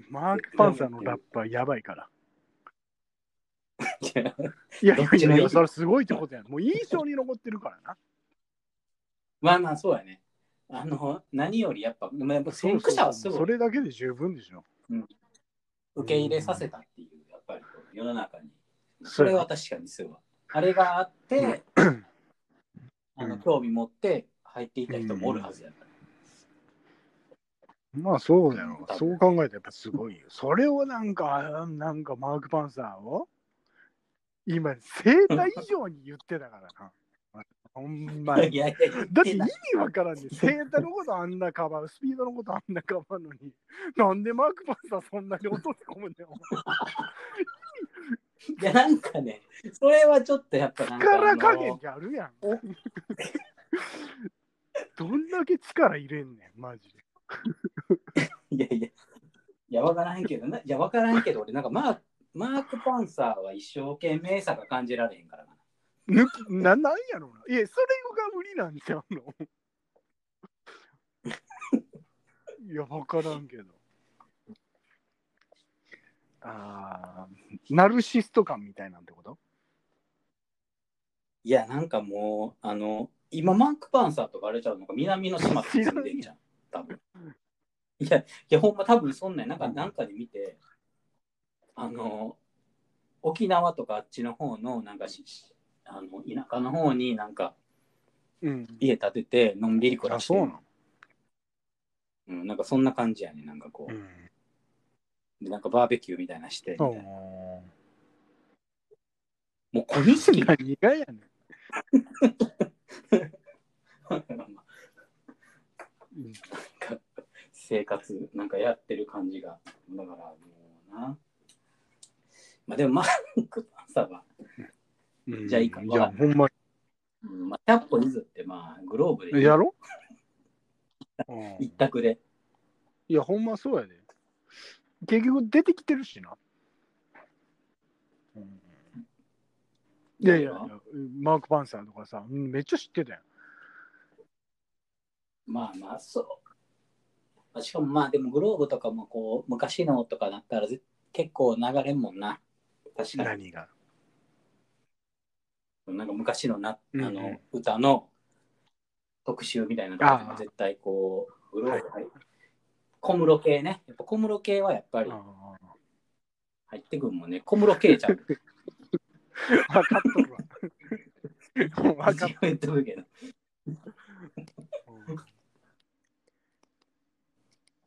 マーク・パンサーのラッパーやばいから。いやいやいやそれすごいってことやん、もう印象に残ってるからなまあまあそうやね。あの何よりやっぱ先駆者はすごい そ, う そ, うそれだけで十分でしょ、うん、受け入れさせたっていうやっぱり世の中にそれは確かにすごいあれがあってあの興味持って入っていた人もおるはずやから、うんうん、まあそうやろ。そう考えたらやっぱすごいよそれをなんかなんかマーク・パンサーを今生体以上に言ってたからなほんまに。だって意味わからんね生体のことあんなかばうスピードのことあんなかばうのになんでマークパンサーそんなに落とし込むんだよいやなんかねそれはちょっとやっぱなんか力加減じゃあるやんどんだけ力入れんねんマジでいやいやいやわからんけどないやわからんけど俺なんかまあマーク・パンサーは一生懸命さが感じられへんからな。抜きな、なんやろうな。いや、それが無理なんちゃうのいや、わからんけど。あナルシスト感みたいなんてこと？いやなんかもうあの今マークパンサーとかあれちゃうのか南の島って住んでんじゃん多分。いやいやほんま多分そんなんなんか、うん、なんかで見てあの沖縄とかあっちの方のなんかあの田舎の方になんか、うん、家建ててのんびり暮らしてる。あ、そうなの。うん、なんかそんな感じやね。なんかこう、うん、でなんかバーベキューみたいなしてみたいな。もう小錦が苦いやねん。なんか生活なんかやってる感じがだからもうな。まあでもマークパンサーは、うん、じゃあいいかも。じゃあほんまに、うん、まあひゃっぽ譲ってまあグローブでいいやろ。一択で。いやほんまそうやで。結局出てきてるしな。うん、いやいやマークパンサーとかさめっちゃ知ってたやん。まあまあそう。しかもまあでもグローブとかもこう昔のとかだったら絶結構流れんもんな。確かに。何が？なんか昔のな、うん、あの歌の特集みたいなのが絶対こうグローブ入る。小室系ね。やっぱ小室系はやっぱり入ってくるもんね。小室系ちゃん。わかっとるわ。わかっとるけど。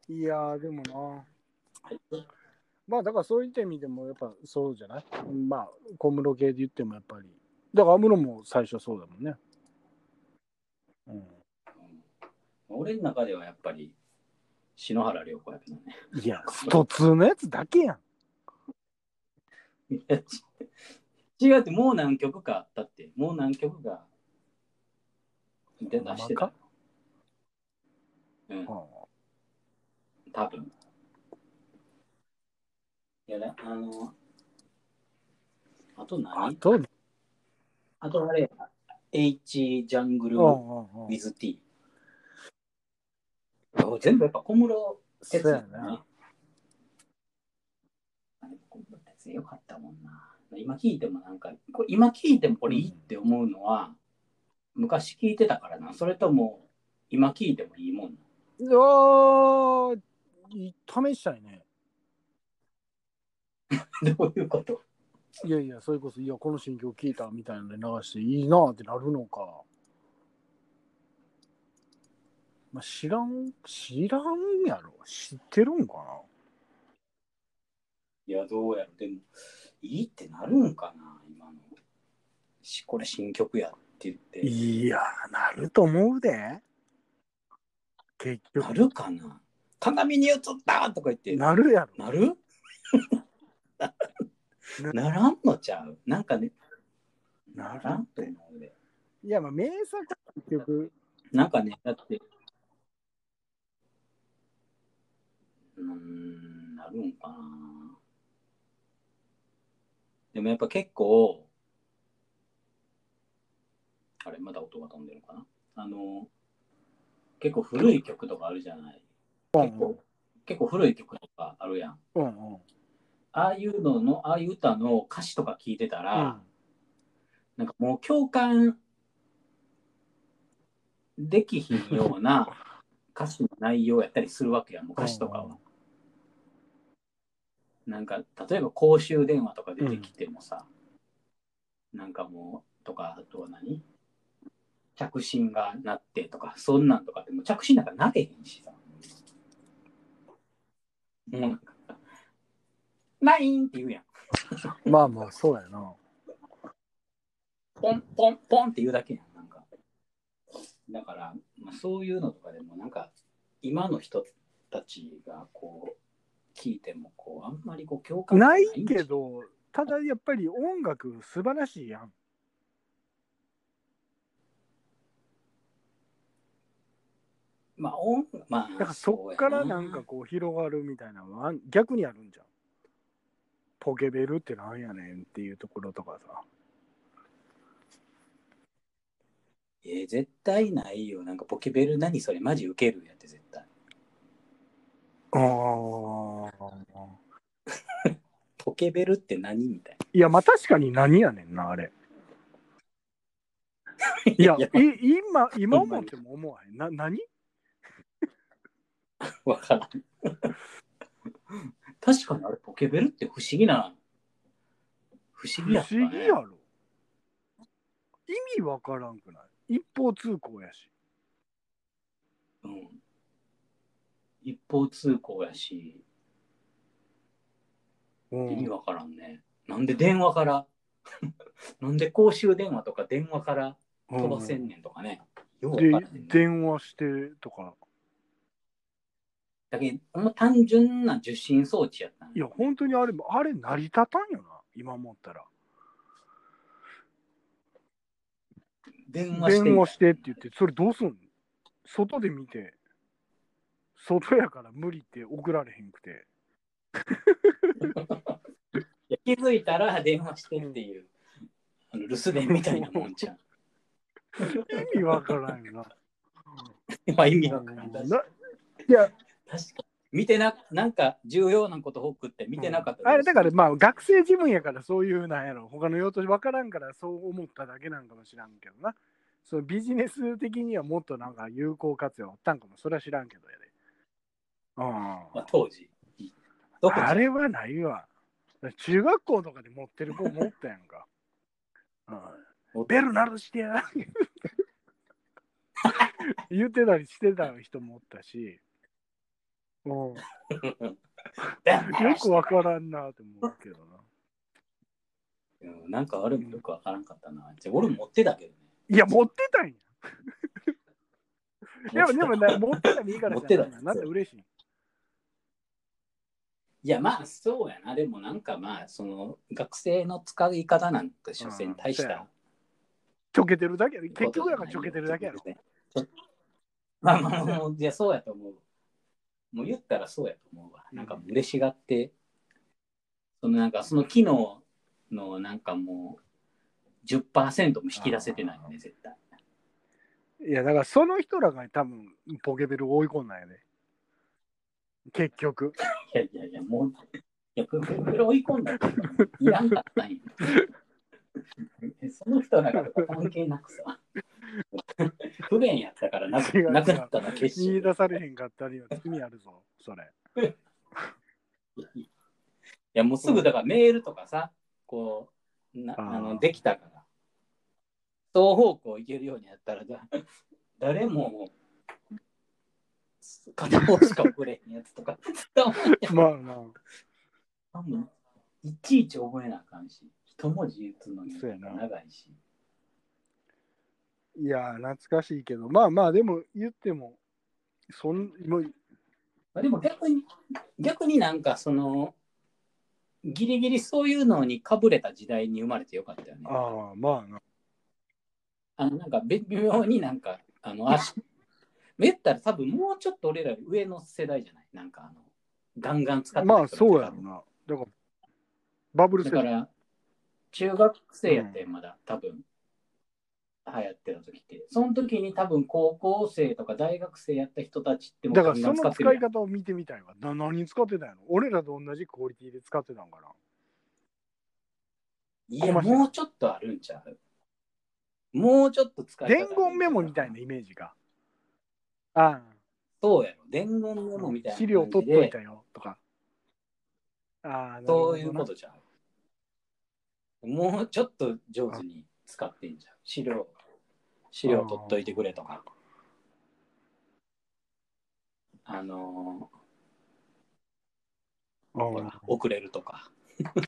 いやーでもな。はい、まあだからそういった意味でもやっぱそうじゃない。まあ小室系で言ってもやっぱり。だから安室も最初そうだもんね。うんうん、俺の中ではやっぱり篠原涼子やけどね。いや普通のやつだけやん。いや違うってもう何曲かあったってもう何曲か出してた。うん。多分。いやだあのあと何？あとあとあれ。H ジャングル with T 全部やっぱ小室哲也ね。小室哲也よかったもんな。今聞いてもなんか今聞いてもこれいいって思うのは、うん、昔聞いてたからな。それとも今聞いてもいいもんな。うわ試したいね。どういうこと？いやいや、それこそ、いや、この新曲聴いたみたいなので流していいなーってなるのか。まあ、知らん、知らんやろ。知ってるんかな。いや、どうやっても、いいってなるんかな、今の。し、これ新曲やって言って。いや、なると思うで。結局。なるかな。鏡に映ったとか言って。なるやろ。なるならんのちゃうなんかねならんと思うで。いやまあ名作結局なんかねだってうーんなるんかな。でもやっぱ結構あれまだ音が飛んでるのかな。あの結構古い曲とかあるじゃない、うんうん、結構結構古い曲とかあるやん、うんうん、ああいうののああいう歌の歌詞とか聞いてたら、うん、なんかもう共感できひんような歌詞の内容やったりするわけやん。もう歌詞とかは、うん、なんか例えば公衆電話とか出てきてもさ、うん、なんかもうとかあとは何着信が鳴ってとかそんなんとかってもう着信なんかなけへんしさ、もうなんかラインって言うやん。まあまあそうやな。ポンポンポンって言うだけやん。なんかだから、まあ、そういうのとかでもなんか今の人たちがこう聞いてもこうあんまりこう共感ないんないけど、ただやっぱり音楽素晴らしいやん。まあ音まあだからそっからなんかこう広がるみたいなのは逆にあるんじゃん。ポケベルってなんやねんっていうところとかさ。えー、絶対ないよ。なんかポケベル何それマジウケるやって絶対。ああ。ポケベルって何みたいな。いや、まあ確かに何やねんな、あれ。いや、いやい今、今思っても思わへん。な、何わからん。確かにあれ、ポケベルって不思議な。不思議やったね。不思議やろ。意味わからんくない？一方通行やし。うん。一方通行やし。うん、意味わからんね。なんで電話から、なんで公衆電話とか電話から飛ばせんねんとかね。うん、ようわからんねん。で、電話してとか。だけど、もう単純な受信装置やったんや。いや、本当にあれ、あれ成り立たんよな、今思ったら。電話して。電話してって言って、それどうすんの？外で見て、外やから無理って送られへんくて。いや、気づいたら電話してっていう、あの留守電みたいなもんじゃん。意味わからんよな。まあ意味わからん。いや、確か見てな、なんか重要なこと多くって見てなかった、うん、あれだからまあ学生自分やからそういうなんやろ、他の用途分からんからそう思っただけなんかも知らんけどな。そのビジネス的にはもっとなんか有効活用あったんかも、それは知らんけどやで。うん、まあ、当時どこあれはないわ。中学校とかで持ってる子持ったやんか。うん、ベル鳴らしてや言ってたりしてた人もおったし、うん、よくわからんなって思うけどな。うん、なんかあれもよくわからんかったな。じゃあ俺も持ってたけどね。いや、持ってたんや。いや、でもな、持ってたらいいからじゃないな。なんか嬉しい。いや、まあそうやな。でもなんかまあ、その学生の使い方なんて所詮大した。ちょけてるだけやろ。結局だからちょけてるだけやろ。まあまあ、もう、いや、そうやと思う。もう言ったらそうやと思うわ。なんか嬉しがって、そのなんかその機能のなんかもう じゅっパーセント も引き出せてないよね、絶対。いや、だからその人らが多分ポケベル追い込んないよね。結局。いやいやいや、もう、いや、ポケベル追い込んだけど、いらんかったんや。その人らが関係なくさ。不便やったからなくなったの決して言い出されへんかったりは罪あるぞそれ。いや、もうすぐだからメールとかさ、こうな、あのできたから双方向いけるようになったらだ誰も片方しか送れへんやつとかまあまあいちいち覚えなあかんし、一文字打つのに長いし。いや、懐かしいけど、まあまあ、でも言っても、そんもう、まあ、でも逆に、逆になんかその、ギリギリそういうのにかぶれた時代に生まれてよかったよね。ああ、まあな。あの、なんか微妙になんか、あの、あし、めったら多分もうちょっと俺らより上の世代じゃない？なんかあの、ガンガン使ってた。まあそうやろな。だから、バブル世代。だから、中学生やってまだ、うん、多分。流行ってる時って、その時に多分高校生とか大学生やった人たちってもうガンガン使ってる。だからその使い方を見てみたいわ。な何使ってたんやろ？俺らと同じクオリティで使ってたんかな。いや、もうちょっとあるんちゃう？もうちょっと使い方。伝言メモみたいなイメージか。ああ。そうやろ。伝言メモみたいな。資料取っといたよとか。ああ。そういうことじゃん。もうちょっと上手に使ってんじゃん。資料。資料取っといてくれとか、あのー、あほら遅れるとか。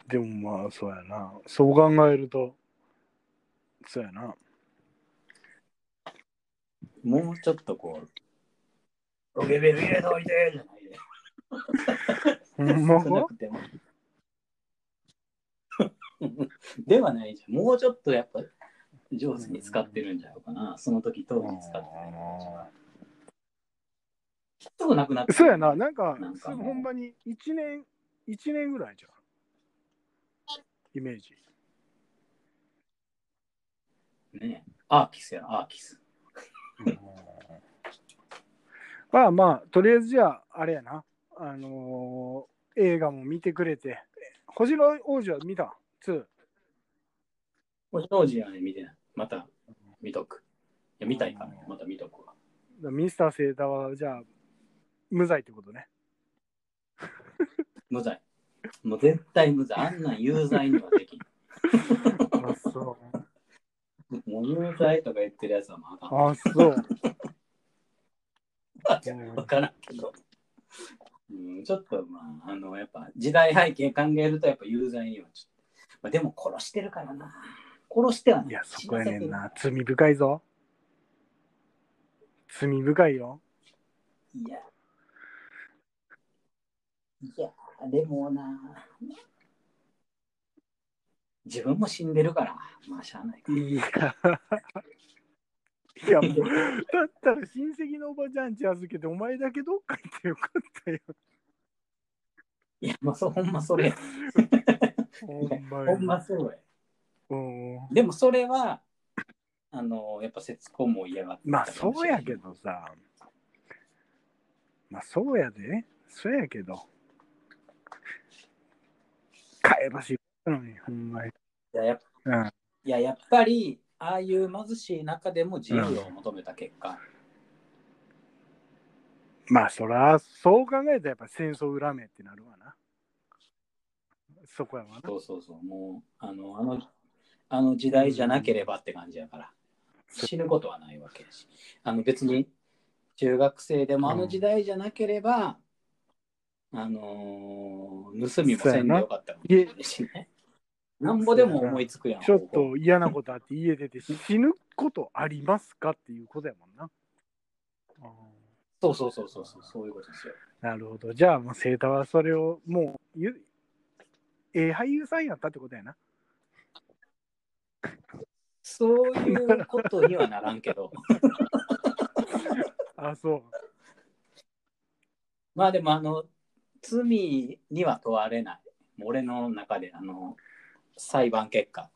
でもまあそうやな。そう考えるとそうやな。もうちょっとこうポケベル入れといてじゃないで。もではないじゃん。もうちょっとやっぱり。上手に使ってるんじゃないかな、うん、その時当時使ってない感じはきっとなくなって。そうやな、なんかほんまにいちねんいちねんぐらいじゃんイメージね。えアーキスやな、アーキス、うん、まあまあとりあえずじゃああれやな、あのー、映画も見てくれて星の王子は見たに。星の王子はね、見てない。また見とく。いや見たいから、ね、また見とくわ。ミスターセーターはじゃあ無罪ってことね。無罪。もう絶対無罪。あんなん有罪にはできん。あ、そう。もう有罪とか言ってるやつはまだ。あ、そう。わからんけど。うん、ちょっとまあ、あの、やっぱ時代背景考えるとやっぱ有罪にはちょっと。まあ、でも殺してるからな。殺してはね。いや、そこやねんな。罪深いぞ。罪深いよ。いや。いや、でもな。自分も死んでるから、まあしゃあないか。いや。いやもうだったら親戚のおばちゃんち預けてお前だけどっか行ってよかったよ。いやまあそほんまそれほんまほんまそうや。でもそれはあのやっぱ節子も嫌がってた。まあそうやけどさ、まあそうやで、そうやけど帰らしいのにほんまに。いややっぱ、うん、いややっぱり。ああいう貧しい中でも自由を求めた結果、うん、まあそらそう考えたらやっぱ戦争恨めってなるわな。そこやわな。そうそうそう、もうあのあのあの時代じゃなければって感じやから、うん、死ぬことはないわけやし、あの別に中学生でもあの時代じゃなければ、うん、あのー、盗みもせんでよかったもんね。なんぼでも思いつくやん。ちょっと嫌なことあって家出て死ぬことありますかっていうことやもんな。あ、そうそうそうそうそう、そういうことですよ。なるほど。じゃあもうセータはそれをもうゆえー、俳優さんやったってことやな。そういうことにはならんけど。あ、そう。まあでもあの罪には問われない。俺の中であの。裁判結果。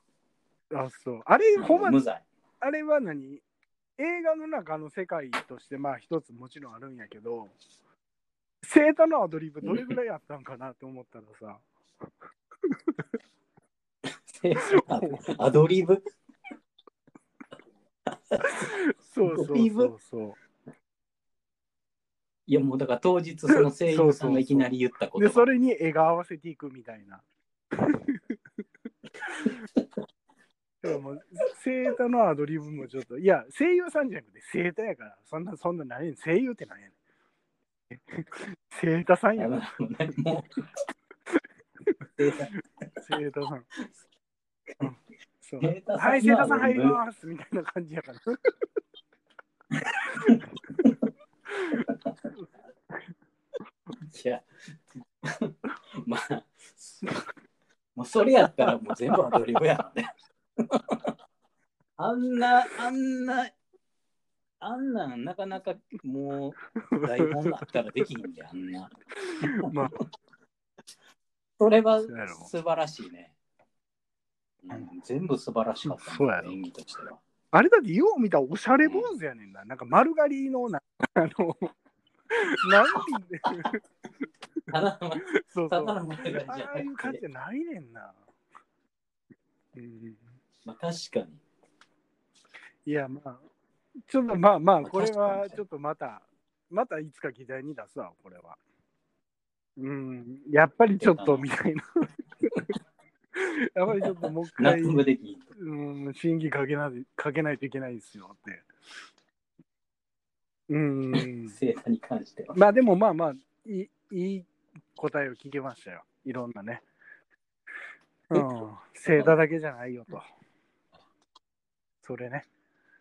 あ、そう。あれ、ほんま無罪。あれは何？映画の中の世界として、まあ一つもちろんあるんやけど、セータのアドリブどれぐらいあったんかなって思ったらさ。アドリブそうそうそうそう。いやもうだから当日その声優さんがいきなり言ったこと。そうそうそう。で、それに絵が合わせていくみたいな。でもセータのアドリブもちょっと、いや声優さんじゃなくてセータやから、そんなそんな何、声優って何やねん。セータさんやな、ね、もうセータさん、うん、そうセータさん、はい、セータさん入りますみたいな感じやから。いやまあもうそれやったらもう全部アドリブやろね。あんなあんなあんななかなかもう台本あったらできんで、あんな。まあそれは素晴らしいね。うん、全部素晴らしかった、ね。そうやろ。演技としては。あれだってよう見たらおしゃれ坊主やねんな。うん、なんか丸刈りのな、あの。なんでただのそうそう、ただの問題じゃない。ああいう感じじゃないねんな。うん、まあ確かに。いやまあちょっとまあまあこれはちょっとまたまたいつか議題に出すわこれは。うん、やっぱりちょっとみたいな。やっぱりちょっともう一回、うん、審議かけなかけないといけないですよって。うん、セータに関してはまあでもまあまあい い, いい答えを聞けましたよ、いろんなね、うん、セータだけじゃないよと、それね、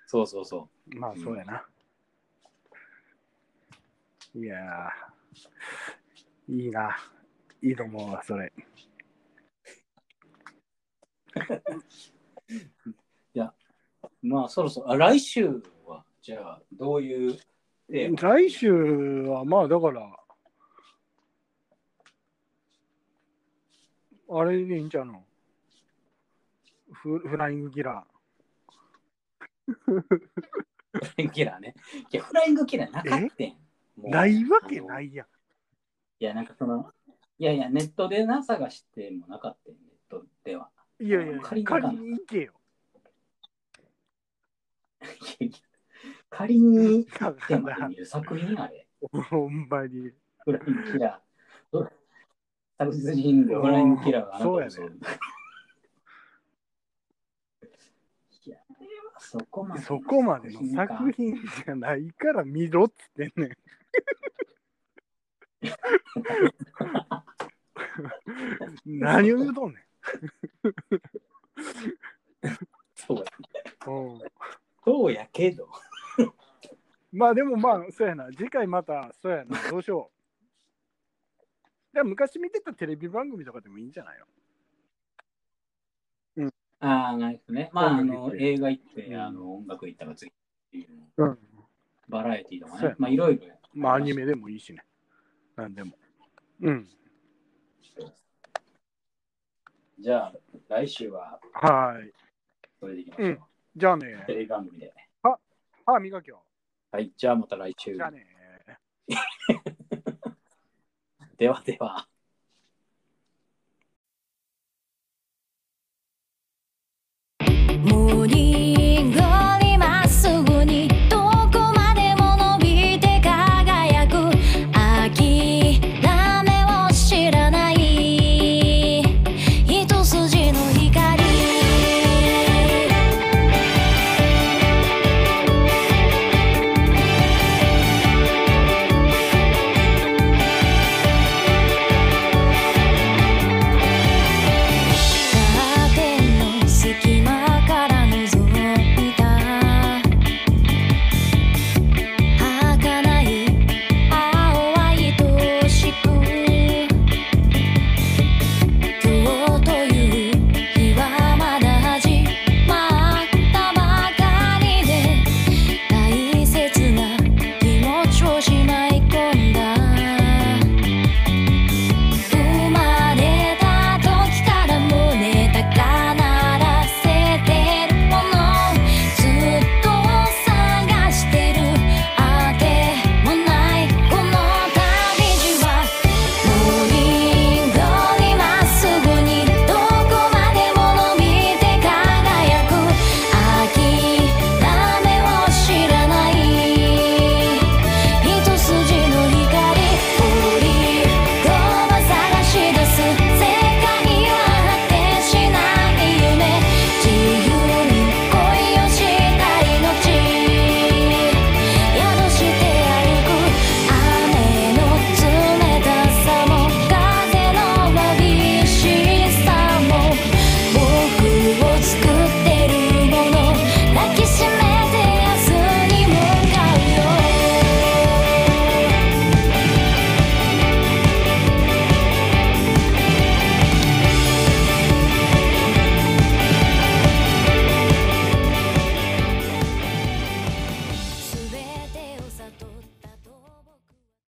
そうそうそう、まあそうやな、うん、いやいいないいと思うわそれ。いやまあそろそろ、あ、来週はじゃあどういう来週はまあだからあれでいいんちゃうの、 フ, フライングキラー。フライングキラーね。いやフライングキラーなかったん、ないわけないやん。いやなんかそのいやいや、ネットでな探してもなかったよ、ネットでは。いやいや、仮に行けよ。仮に行ってまで見る作品あれ。ほんまに。フラインキラー。殺人フラインキラーがあなたもそう。いや、そこまで。そこまでの作品じゃないから見ろっつってんねん。何を言うとんねん。そうや。そうやけど。まあでもまあそうやな、次回またそうやな、どうしよう。でも昔見てたテレビ番組とかでもいいんじゃないの？うん。ああ、ないですね。まああの映画行って、うん、あの音楽行ったら次、うん、バラエティーとかね、まあいろいろ。まあアニメでもいいしね。なんでも。うん。じゃあ来週ははいそれでいきましょう、うん、じゃあねテレビ番組では歯磨きをはいじゃあまた来週じゃあねではでは